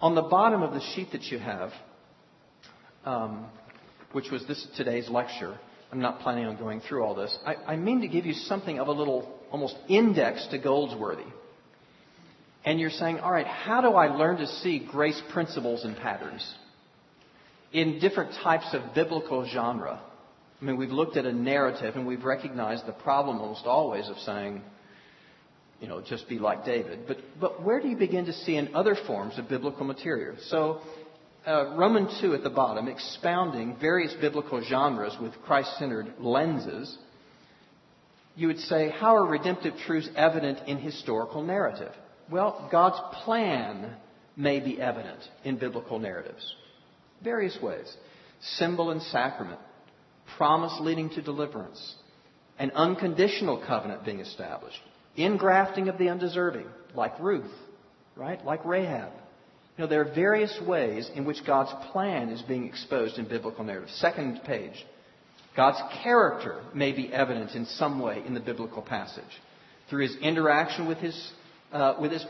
On the bottom of the sheet that you have, which was today's lecture, I'm not planning on going through all this. I mean to give you something of a little almost index to Goldsworthy. And you're saying, all right, how do I learn to see grace principles and patterns in different types of biblical genre? I mean, we've looked at a narrative and we've recognized the problem almost always of saying, just be like David. But where do you begin to see in other forms of biblical material? So Romans 2 at the bottom, expounding various biblical genres with Christ-centered lenses, you would say, how are redemptive truths evident in historical narrative? Well, God's plan may be evident in biblical narratives. Various ways. Symbol and sacrament. Promise leading to deliverance. An unconditional covenant being established. Ingrafting of the undeserving, like Ruth, right? Like Rahab. There are various ways in which God's plan is being exposed in biblical narrative. Second page. God's character may be evident in some way in the biblical passage. Through his interaction with his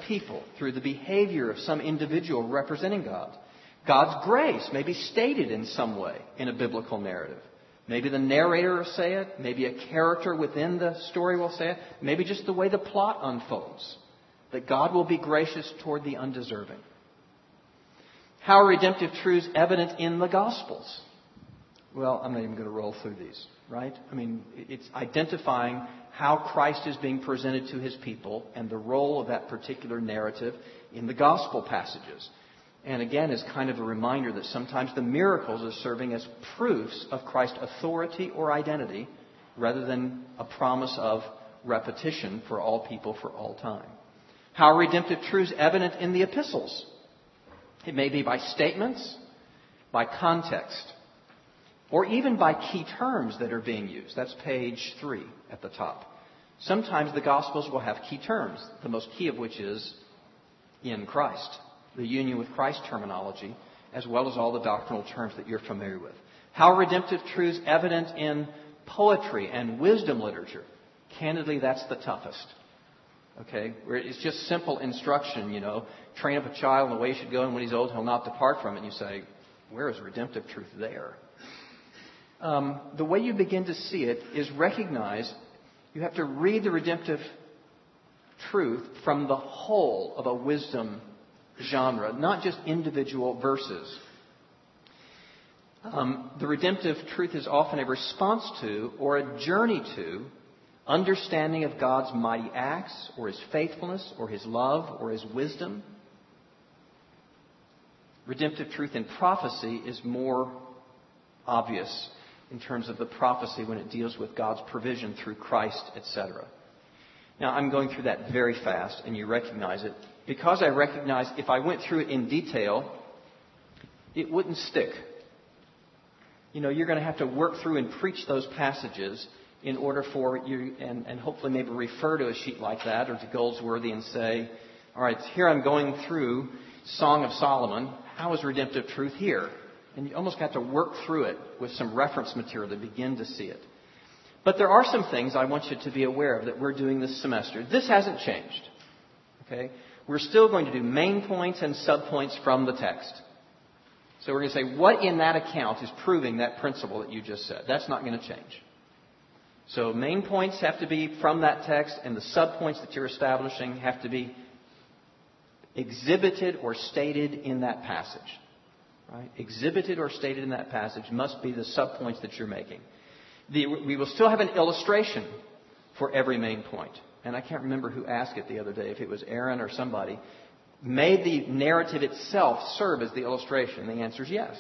people, through the behavior of some individual representing God. God's grace may be stated in some way in a biblical narrative. Maybe the narrator will say it. Maybe a character within the story will say it. Maybe just the way the plot unfolds. That God will be gracious toward the undeserving. How are redemptive truths evident in the Gospels? Well, I'm not even going to roll through these, right? I mean, it's identifying how Christ is being presented to his people and the role of that particular narrative in the gospel passages. And again, is kind of a reminder that sometimes the miracles are serving as proofs of Christ's authority or identity rather than a promise of repetition for all people for all time. How are redemptive truths evident in the epistles? It may be by statements, by context, or even by key terms that are being used. That's page 3 at the top. Sometimes the Gospels will have key terms, the most key of which is in Christ, the union with Christ terminology, as well as all the doctrinal terms that you're familiar with. How are redemptive truths evident in poetry and wisdom literature? Candidly, that's the toughest. Okay, where it's just simple instruction, train up a child in the way he should go, and when he's old, he'll not depart from it. And you say, where is redemptive truth there? The way you begin to see it is recognize you have to read the redemptive truth from the whole of a wisdom genre, not just individual verses. The redemptive truth is often a response to or a journey to understanding of God's mighty acts or his faithfulness or his love or his wisdom. Redemptive truth in prophecy is more obvious in terms of the prophecy when it deals with God's provision through Christ, etc. Now, I'm going through that very fast, and you recognize it. Because I recognize if I went through it in detail, it wouldn't stick. You're going to have to work through and preach those passages in order for you, and hopefully maybe refer to a sheet like that or to Goldsworthy and say, all right, here I'm going through Song of Solomon. How is redemptive truth here? And you almost got to work through it with some reference material to begin to see it. But there are some things I want you to be aware of that we're doing this semester. This hasn't changed. Okay? We're still going to do main points and subpoints from the text. So we're going to say, what in that account is proving that principle that you just said? That's not going to change. So main points have to be from that text, and the subpoints that you're establishing have to be exhibited or stated in that passage. right? Exhibited or stated in that passage must be the subpoints that you're making. We will still have an illustration for every main point. And I can't remember who asked it the other day, if it was Aaron or somebody. May the narrative itself serve as the illustration? The answer is yes.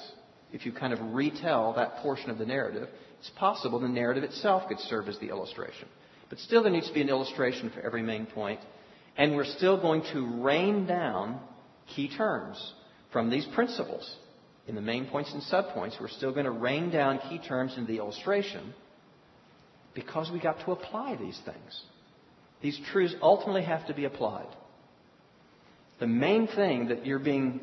If you kind of retell that portion of the narrative, it's possible the narrative itself could serve as the illustration. But still there needs to be an illustration for every main point. And we're still going to rain down key terms from these principles. In the main points and subpoints, we're still going to rain down key terms in the illustration because we got to apply these things. These truths ultimately have to be applied. The main thing that you're being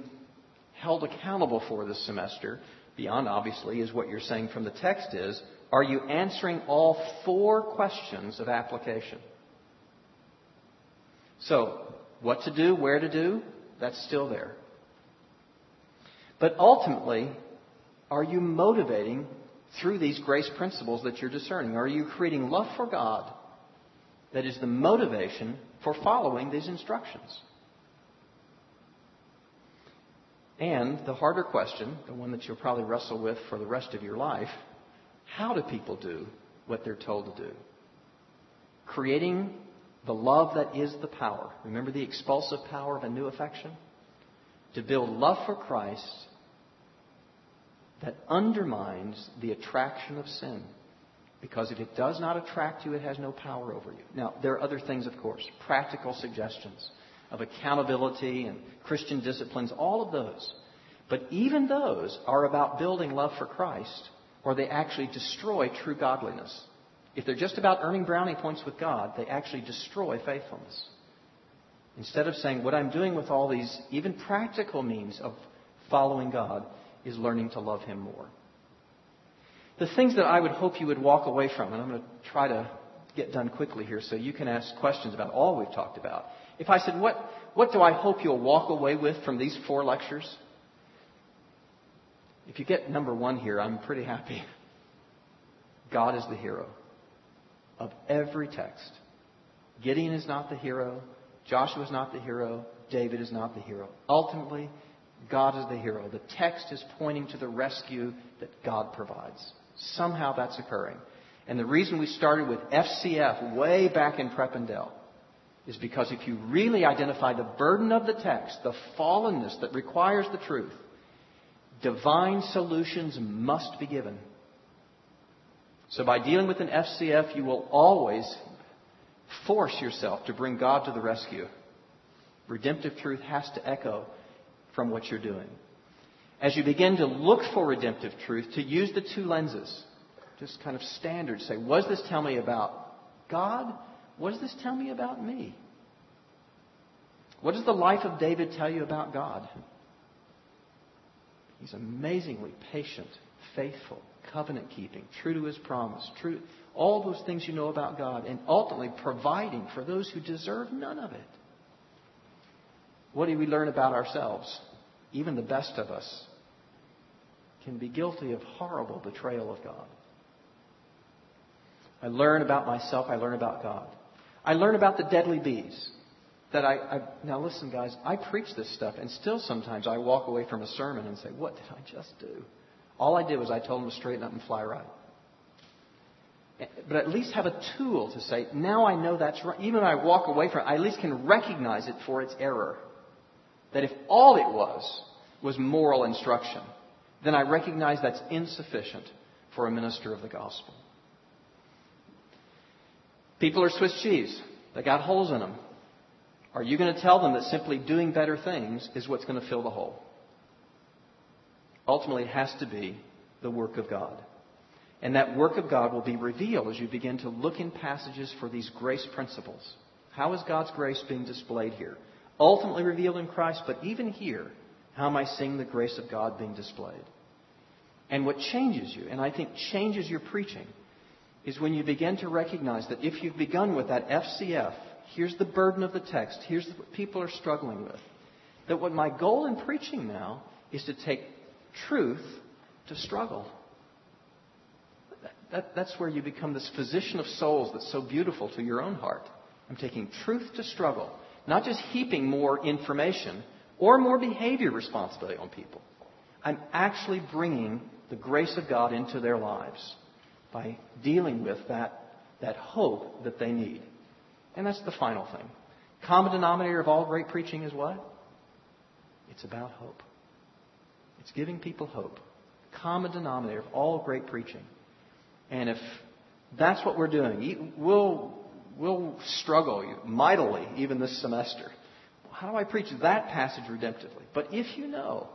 held accountable for this semester, beyond obviously, is what you're saying from the text is, are you answering all four questions of application? So, what to do, where to do, that's still there. But ultimately, are you motivating through these grace principles that you're discerning? Are you creating love for God that is the motivation for following these instructions? And the harder question, the one that you'll probably wrestle with for the rest of your life, how do people do what they're told to do? Creating the love that is the power. Remember the expulsive power of a new affection? To build love for Christ that undermines the attraction of sin. Because if it does not attract you, it has no power over you. Now, there are other things, of course, practical suggestions of accountability and Christian disciplines, all of those. But even those are about building love for Christ, or they actually destroy true godliness. If they're just about earning brownie points with God, they actually destroy faithfulness. Instead of saying, what I'm doing with all these even practical means of following God is learning to love Him more. The things that I would hope you would walk away from, and I'm going to try to get done quickly here so you can ask questions about all we've talked about. If I said, what do I hope you'll walk away with from these four lectures? If you get number one here, I'm pretty happy. God is the hero of every text. Gideon is not the hero. Joshua is not the hero. David is not the hero. Ultimately, God is the hero. The text is pointing to the rescue that God provides. Somehow that's occurring. And the reason we started with FCF way back in Prep and Dell is because if you really identify the burden of the text, the fallenness that requires the truth, divine solutions must be given. So by dealing with an FCF, you will always force yourself to bring God to the rescue. Redemptive truth has to echo from what you're doing. As you begin to look for redemptive truth, to use the two lenses, just kind of standard, say, what does this tell me about God? What does this tell me about me? What does the life of David tell you about God? He's amazingly patient, faithful, covenant-keeping, true to His promise, true, all those things you know about God, and ultimately providing for those who deserve none of it. What do we learn about ourselves? Even the best of us can be guilty of horrible betrayal of God. I learn about myself. I learn about God. I learn about the deadly bees. Now listen, guys, I preach this stuff, and still sometimes I walk away from a sermon and say, what did I just do? All I did was I told them to straighten up and fly right. But at least have a tool to say, now I know that's right. Even when I walk away from it, I at least can recognize it for its error. That if all it was moral instruction, then I recognize that's insufficient for a minister of the gospel. People are Swiss cheese. They got holes in them. Are you going to tell them that simply doing better things is what's going to fill the hole? Ultimately, it has to be the work of God. And that work of God will be revealed as you begin to look in passages for these grace principles. How is God's grace being displayed here? Ultimately revealed in Christ, but even here, how am I seeing the grace of God being displayed? And what changes you, and I think changes your preaching, is when you begin to recognize that if you've begun with that FCF, here's the burden of the text, here's what people are struggling with, that what my goal in preaching now is to take truth to struggle. That's where you become this physician of souls that's so beautiful to your own heart. I'm taking truth to struggle, not just heaping more information or more behavior responsibility on people. I'm actually bringing the grace of God into their lives by dealing with that hope that they need. And that's the final thing. Common denominator of all great preaching is what? It's about hope. It's giving people hope. Common denominator of all great preaching. And if that's what we're doing, we'll struggle mightily even this semester. How do I preach that passage redemptively? But if you know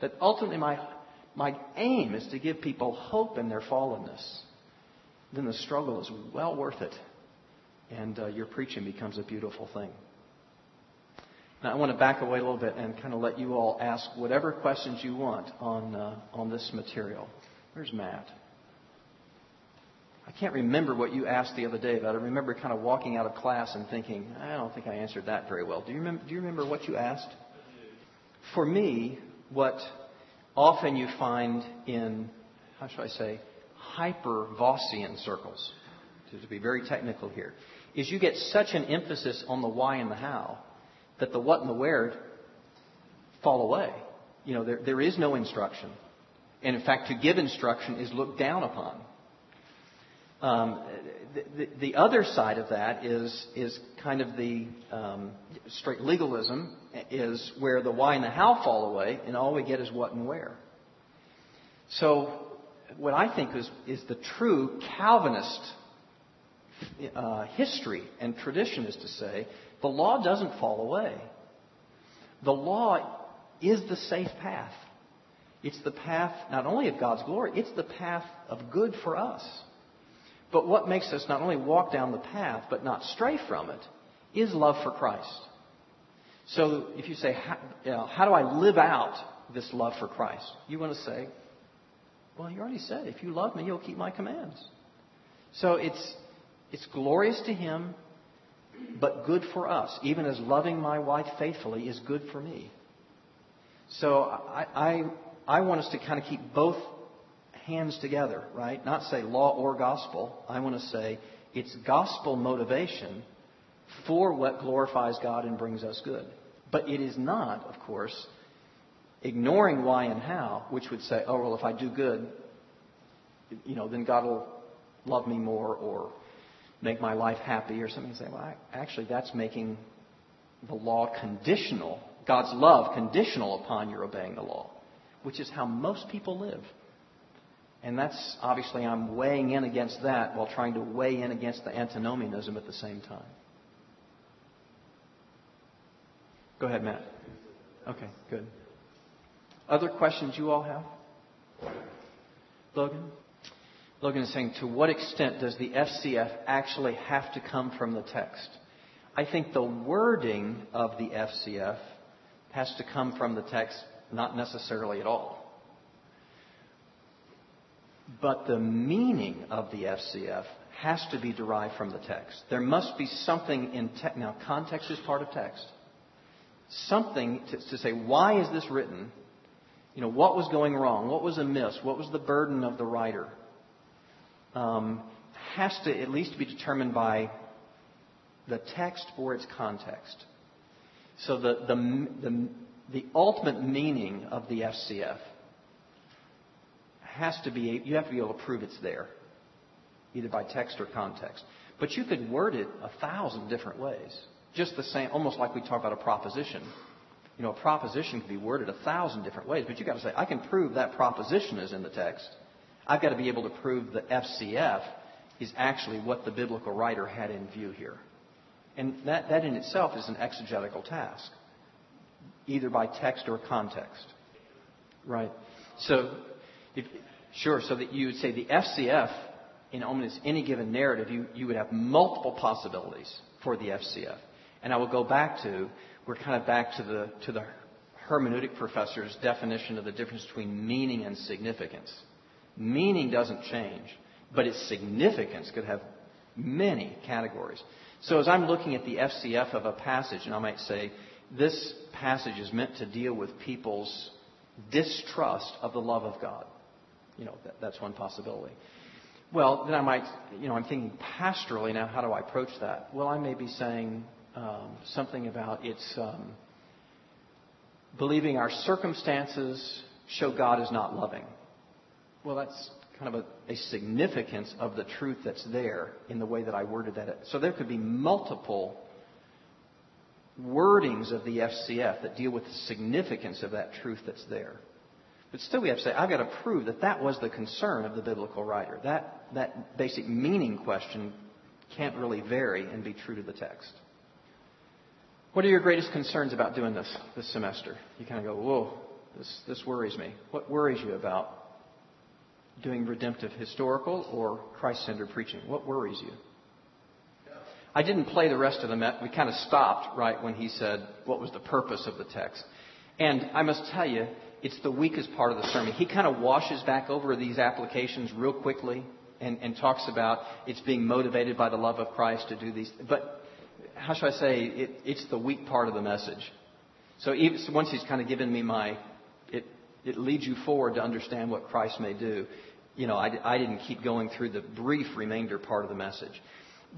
that ultimately my aim is to give people hope in their fallenness, then the struggle is well worth it. And your preaching becomes a beautiful thing. Now, I want to back away a little bit and kind of let you all ask whatever questions you want on this material. Where's Matt? I can't remember what you asked the other day, but I remember kind of walking out of class and thinking, I don't think I answered that very well. Do you remember what you asked? For me, what often you find in, how should I say, hyper-Vossian circles, to be very technical here, is you get such an emphasis on the why and the how that the what and the where fall away. You know, there is no instruction. And in fact, to give instruction is looked down upon. The other side of that is kind of the straight legalism, is where the why and the how fall away, and all we get is what and where. So what I think is the true Calvinist history and tradition is to say the law doesn't fall away. The law is the safe path. It's the path not only of God's glory, it's the path of good for us. But what makes us not only walk down the path but not stray from it is love for Christ. So if you say, how do I live out this love for Christ? You want to say, well, you already said, if you love me, you'll keep my commands. So it's glorious to him, but good for us, even as loving my wife faithfully is good for me. So I want us to kind of keep both hands together, right? Not say law or gospel. I want to say it's gospel motivation for what glorifies God and brings us good. But it is not, of course, ignoring why and how, which would say, oh, well, if I do good, you know, then God will love me more or make my life happy or something. You say, well, actually, that's making the law conditional, God's love conditional upon your obeying the law, which is how most people live. And that's, obviously, I'm weighing in against that while trying to weigh in against the antinomianism at the same time. Go ahead, Matt. Okay, good. Other questions you all have? Logan? Logan is saying, to what extent does the FCF actually have to come from the text? I think the wording of the FCF has to come from the text, not necessarily at all. But the meaning of the FCF has to be derived from the text. There must be something in text. Now, context is part of text. Something to say, why is this written? You know, what was going wrong? What was amiss? What was the burden of the writer? Has to at least be determined by the text or its context. So the ultimate meaning of the FCF has to be, you have to be able to prove it's there, either by text or context. But you could word it 1,000 different ways, just the same, almost like we talk about a proposition. You know, a proposition can be worded 1,000 different ways, but you got to say, I can prove that proposition is in the text. I've got to be able to prove the FCF is actually what the biblical writer had in view here. And that in itself is an exegetical task, either by text or context. Right? So that you would say the FCF, in almost any given narrative, you would have multiple possibilities for the FCF. And I will go back to, we're kind of back to the hermeneutic professor's definition of the difference between meaning and significance. Meaning doesn't change, but its significance could have many categories. So as I'm looking at the FCF of a passage, and I might say, this passage is meant to deal with people's distrust of the love of God. You know, that's one possibility. Well, then I might, you know, I'm thinking pastorally now, how do I approach that? Well, I may be saying something about it's believing our circumstances show God is not loving. Well, that's kind of a significance of the truth that's there in the way that I worded that. So there could be multiple wordings of the FCF that deal with the significance of that truth that's there. But still we have to say, I've got to prove that that was the concern of the biblical writer. That basic meaning question can't really vary and be true to the text. What are your greatest concerns about doing this semester? You kind of go, whoa, this worries me. What worries you about doing redemptive historical or Christ-centered preaching? What worries you? I didn't play the rest of the met. We kind of stopped right when he said, what was the purpose of the text? And I must tell you, it's the weakest part of the sermon. He kind of washes back over these applications real quickly and talks about it's being motivated by the love of Christ to do these. But how should I say, it's the weak part of the message. So even, once he's kind of given me it leads you forward to understand what Christ may do. You know, I didn't keep going through the brief remainder part of the message.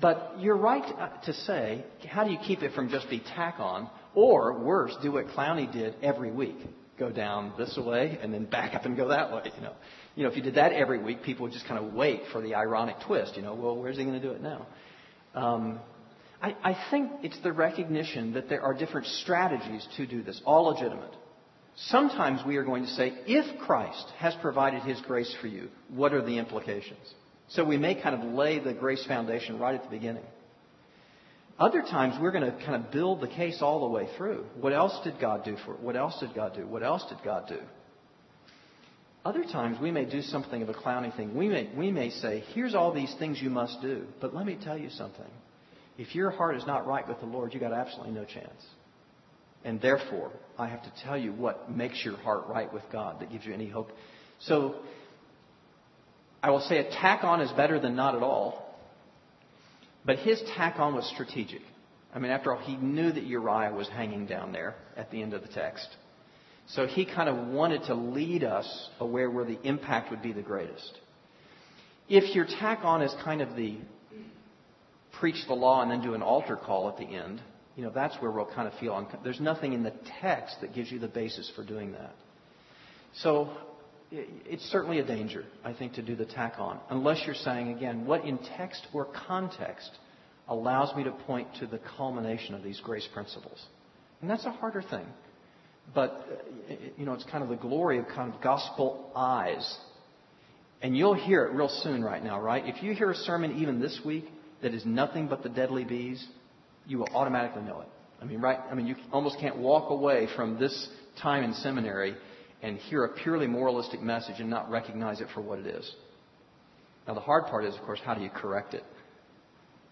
But you're right to say, how do you keep it from just be tack on? Or worse, do what Clowney did every week. Go down this way and then back up and go that way. You know, if you did that every week, people would just kind of wait for the ironic twist. You know, well, where's he going to do it now? I think it's the recognition that there are different strategies to do this, all legitimate. Sometimes we are going to say, if Christ has provided his grace for you, what are the implications? So we may kind of lay the grace foundation right at the beginning. Other times we're going to kind of build the case all the way through. What else did God do for it? What else did God do? What else did God do? Other times we may do something of a Clowney thing. We may say, here's all these things you must do. But let me tell you something. If your heart is not right with the Lord, you got absolutely no chance. And therefore, I have to tell you what makes your heart right with God that gives you any hope. So I will say a tack on is better than not at all. But his tack on was strategic. I mean, after all, he knew that Uriah was hanging down there at the end of the text. So he kind of wanted to lead us aware where the impact would be the greatest. If your tack on is kind of the preach the law and then do an altar call at the end, you know, that's where we'll kind of feel uncomfortable. There's nothing in the text that gives you the basis for doing that. So it's certainly a danger, I think, to do the tack on, unless you're saying, again, what in text or context allows me to point to the culmination of these grace principles. And that's a harder thing. But, you know, it's kind of the glory of kind of gospel eyes. And you'll hear it real soon right now, right? If you hear a sermon even this week that is nothing but the deadly bees, you will automatically know it. I mean, right? I mean, you almost can't walk away from this time in seminary and hear a purely moralistic message and not recognize it for what it is. Now, the hard part is, of course, how do you correct it?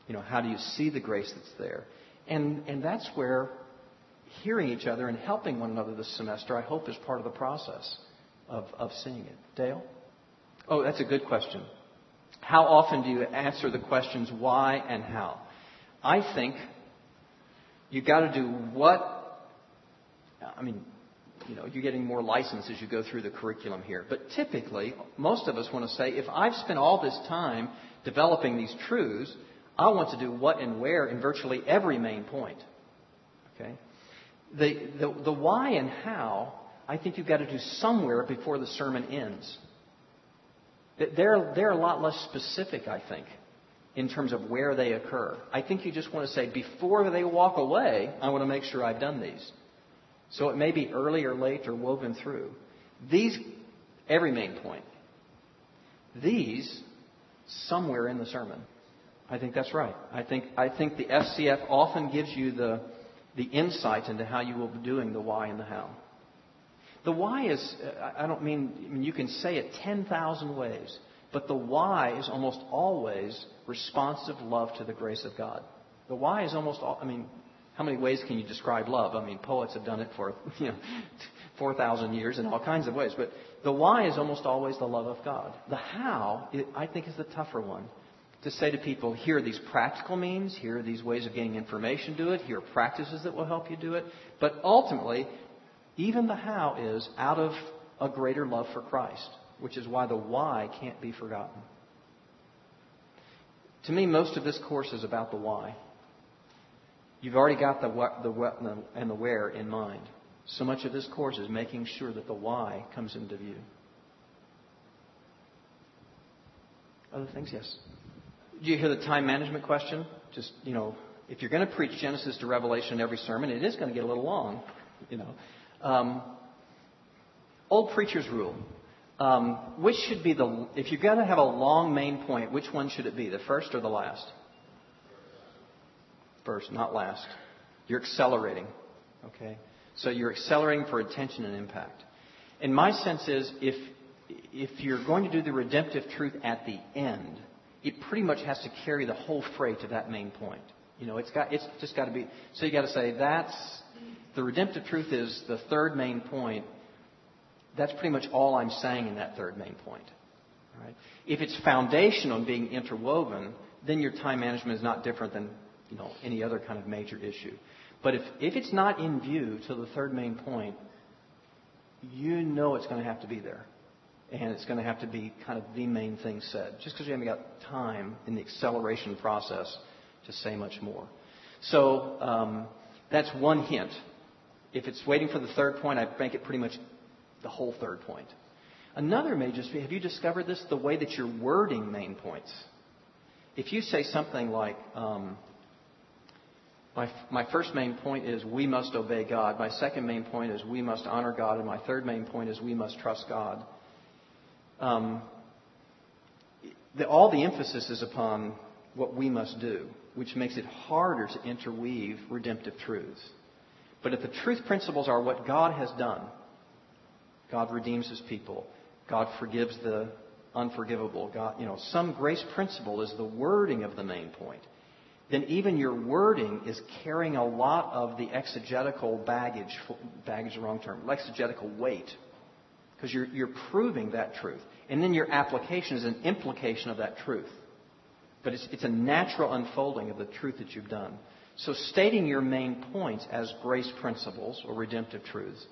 You know, how do you see the grace that's there? And that's where hearing each other and helping one another this semester, I hope, is part of the process of seeing it. Dale? Oh, that's a good question. How often do you answer the questions why and how? I think you've got to do what, I mean, you know, you're getting more license as you go through the curriculum here. But typically, most of us want to say, if I've spent all this time developing these truths, I want to do what and where in virtually every main point. Okay? The why and how, I think you've got to do somewhere before the sermon ends. They're a lot less specific, I think, in terms of where they occur. I think you just want to say, before they walk away, I want to make sure I've done these. So it may be early or late or woven through. These, every main point. These, somewhere in the sermon. I think that's right. I think the FCF often gives you the insight into how you will be doing the why and the how. The why is, I mean, you can say it 10,000 ways, but the why is almost always responsive love to the grace of God. The why is almost, how many ways can you describe love? I mean, poets have done it for 4,000 years in all kinds of ways. But the why is almost always the love of God. The how, I think, is the tougher one. To say to people, here are these practical means. Here are these ways of getting information to it. Here are practices that will help you do it. But ultimately, even the how is out of a greater love for Christ, which is why the why can't be forgotten. To me, most of this course is about the why. You've already got the what, the what, and the where in mind. So much of this course is making sure that the why comes into view. Other things? Yes. Do you hear the time management question? Just, you know, if you're going to preach Genesis to Revelation in every sermon, it is going to get a little long, you know. Old preachers rule. Which should be the, if you're going to have a long main point, which one should it be? The first or the last? First, not last. You're accelerating. Okay. So you're accelerating for attention and impact. And my sense is if you're going to do the redemptive truth at the end, it pretty much has to carry the whole freight to that main point. You know, it's just got to be. So you got to say that's the redemptive truth is the third main point. That's pretty much all I'm saying in that third main point. All right? If it's foundational and being interwoven, then your time management is not different than, you know, any other kind of major issue. But if it's not in view to the third main point, you know it's going to have to be there. And it's going to have to be kind of the main thing said. Just because you haven't got time in the acceleration process to say much more. So that's one hint. If it's waiting for the third point, I make it pretty much the whole third point. Another may just be, have you discovered this? The way that you're wording main points. If you say something like, my first main point is we must obey God. My second main point is we must honor God. And my third main point is we must trust God. All the emphasis is upon what we must do, which makes it harder to interweave redemptive truths. But if the truth principles are what God has done, God redeems his people. God forgives the unforgivable. God, you know, some grace principle is the wording of the main point. Then even your wording is carrying a lot of the exegetical baggage, the wrong term, exegetical weight. Because you're proving that truth. And then your application is an implication of that truth. But it's a natural unfolding of the truth that you've done. So stating your main points as grace principles or redemptive truths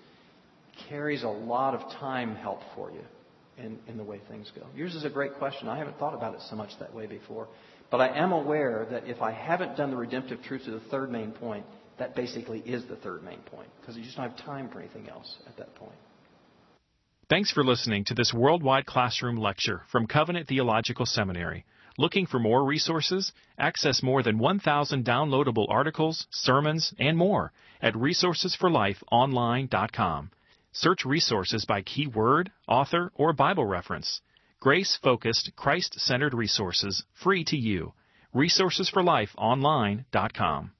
carries a lot of time help for you in the way things go. Yours is a great question. I haven't thought about it so much that way before. But I am aware that if I haven't done the redemptive truth to the third main point, that basically is the third main point. Because you just don't have time for anything else at that point. Thanks for listening to this Worldwide Classroom lecture from Covenant Theological Seminary. Looking for more resources? Access more than 1,000 downloadable articles, sermons, and more at resourcesforlifeonline.com. Search resources by keyword, author, or Bible reference. Grace-focused, Christ-centered resources, free to you. resourcesforlifeonline.com.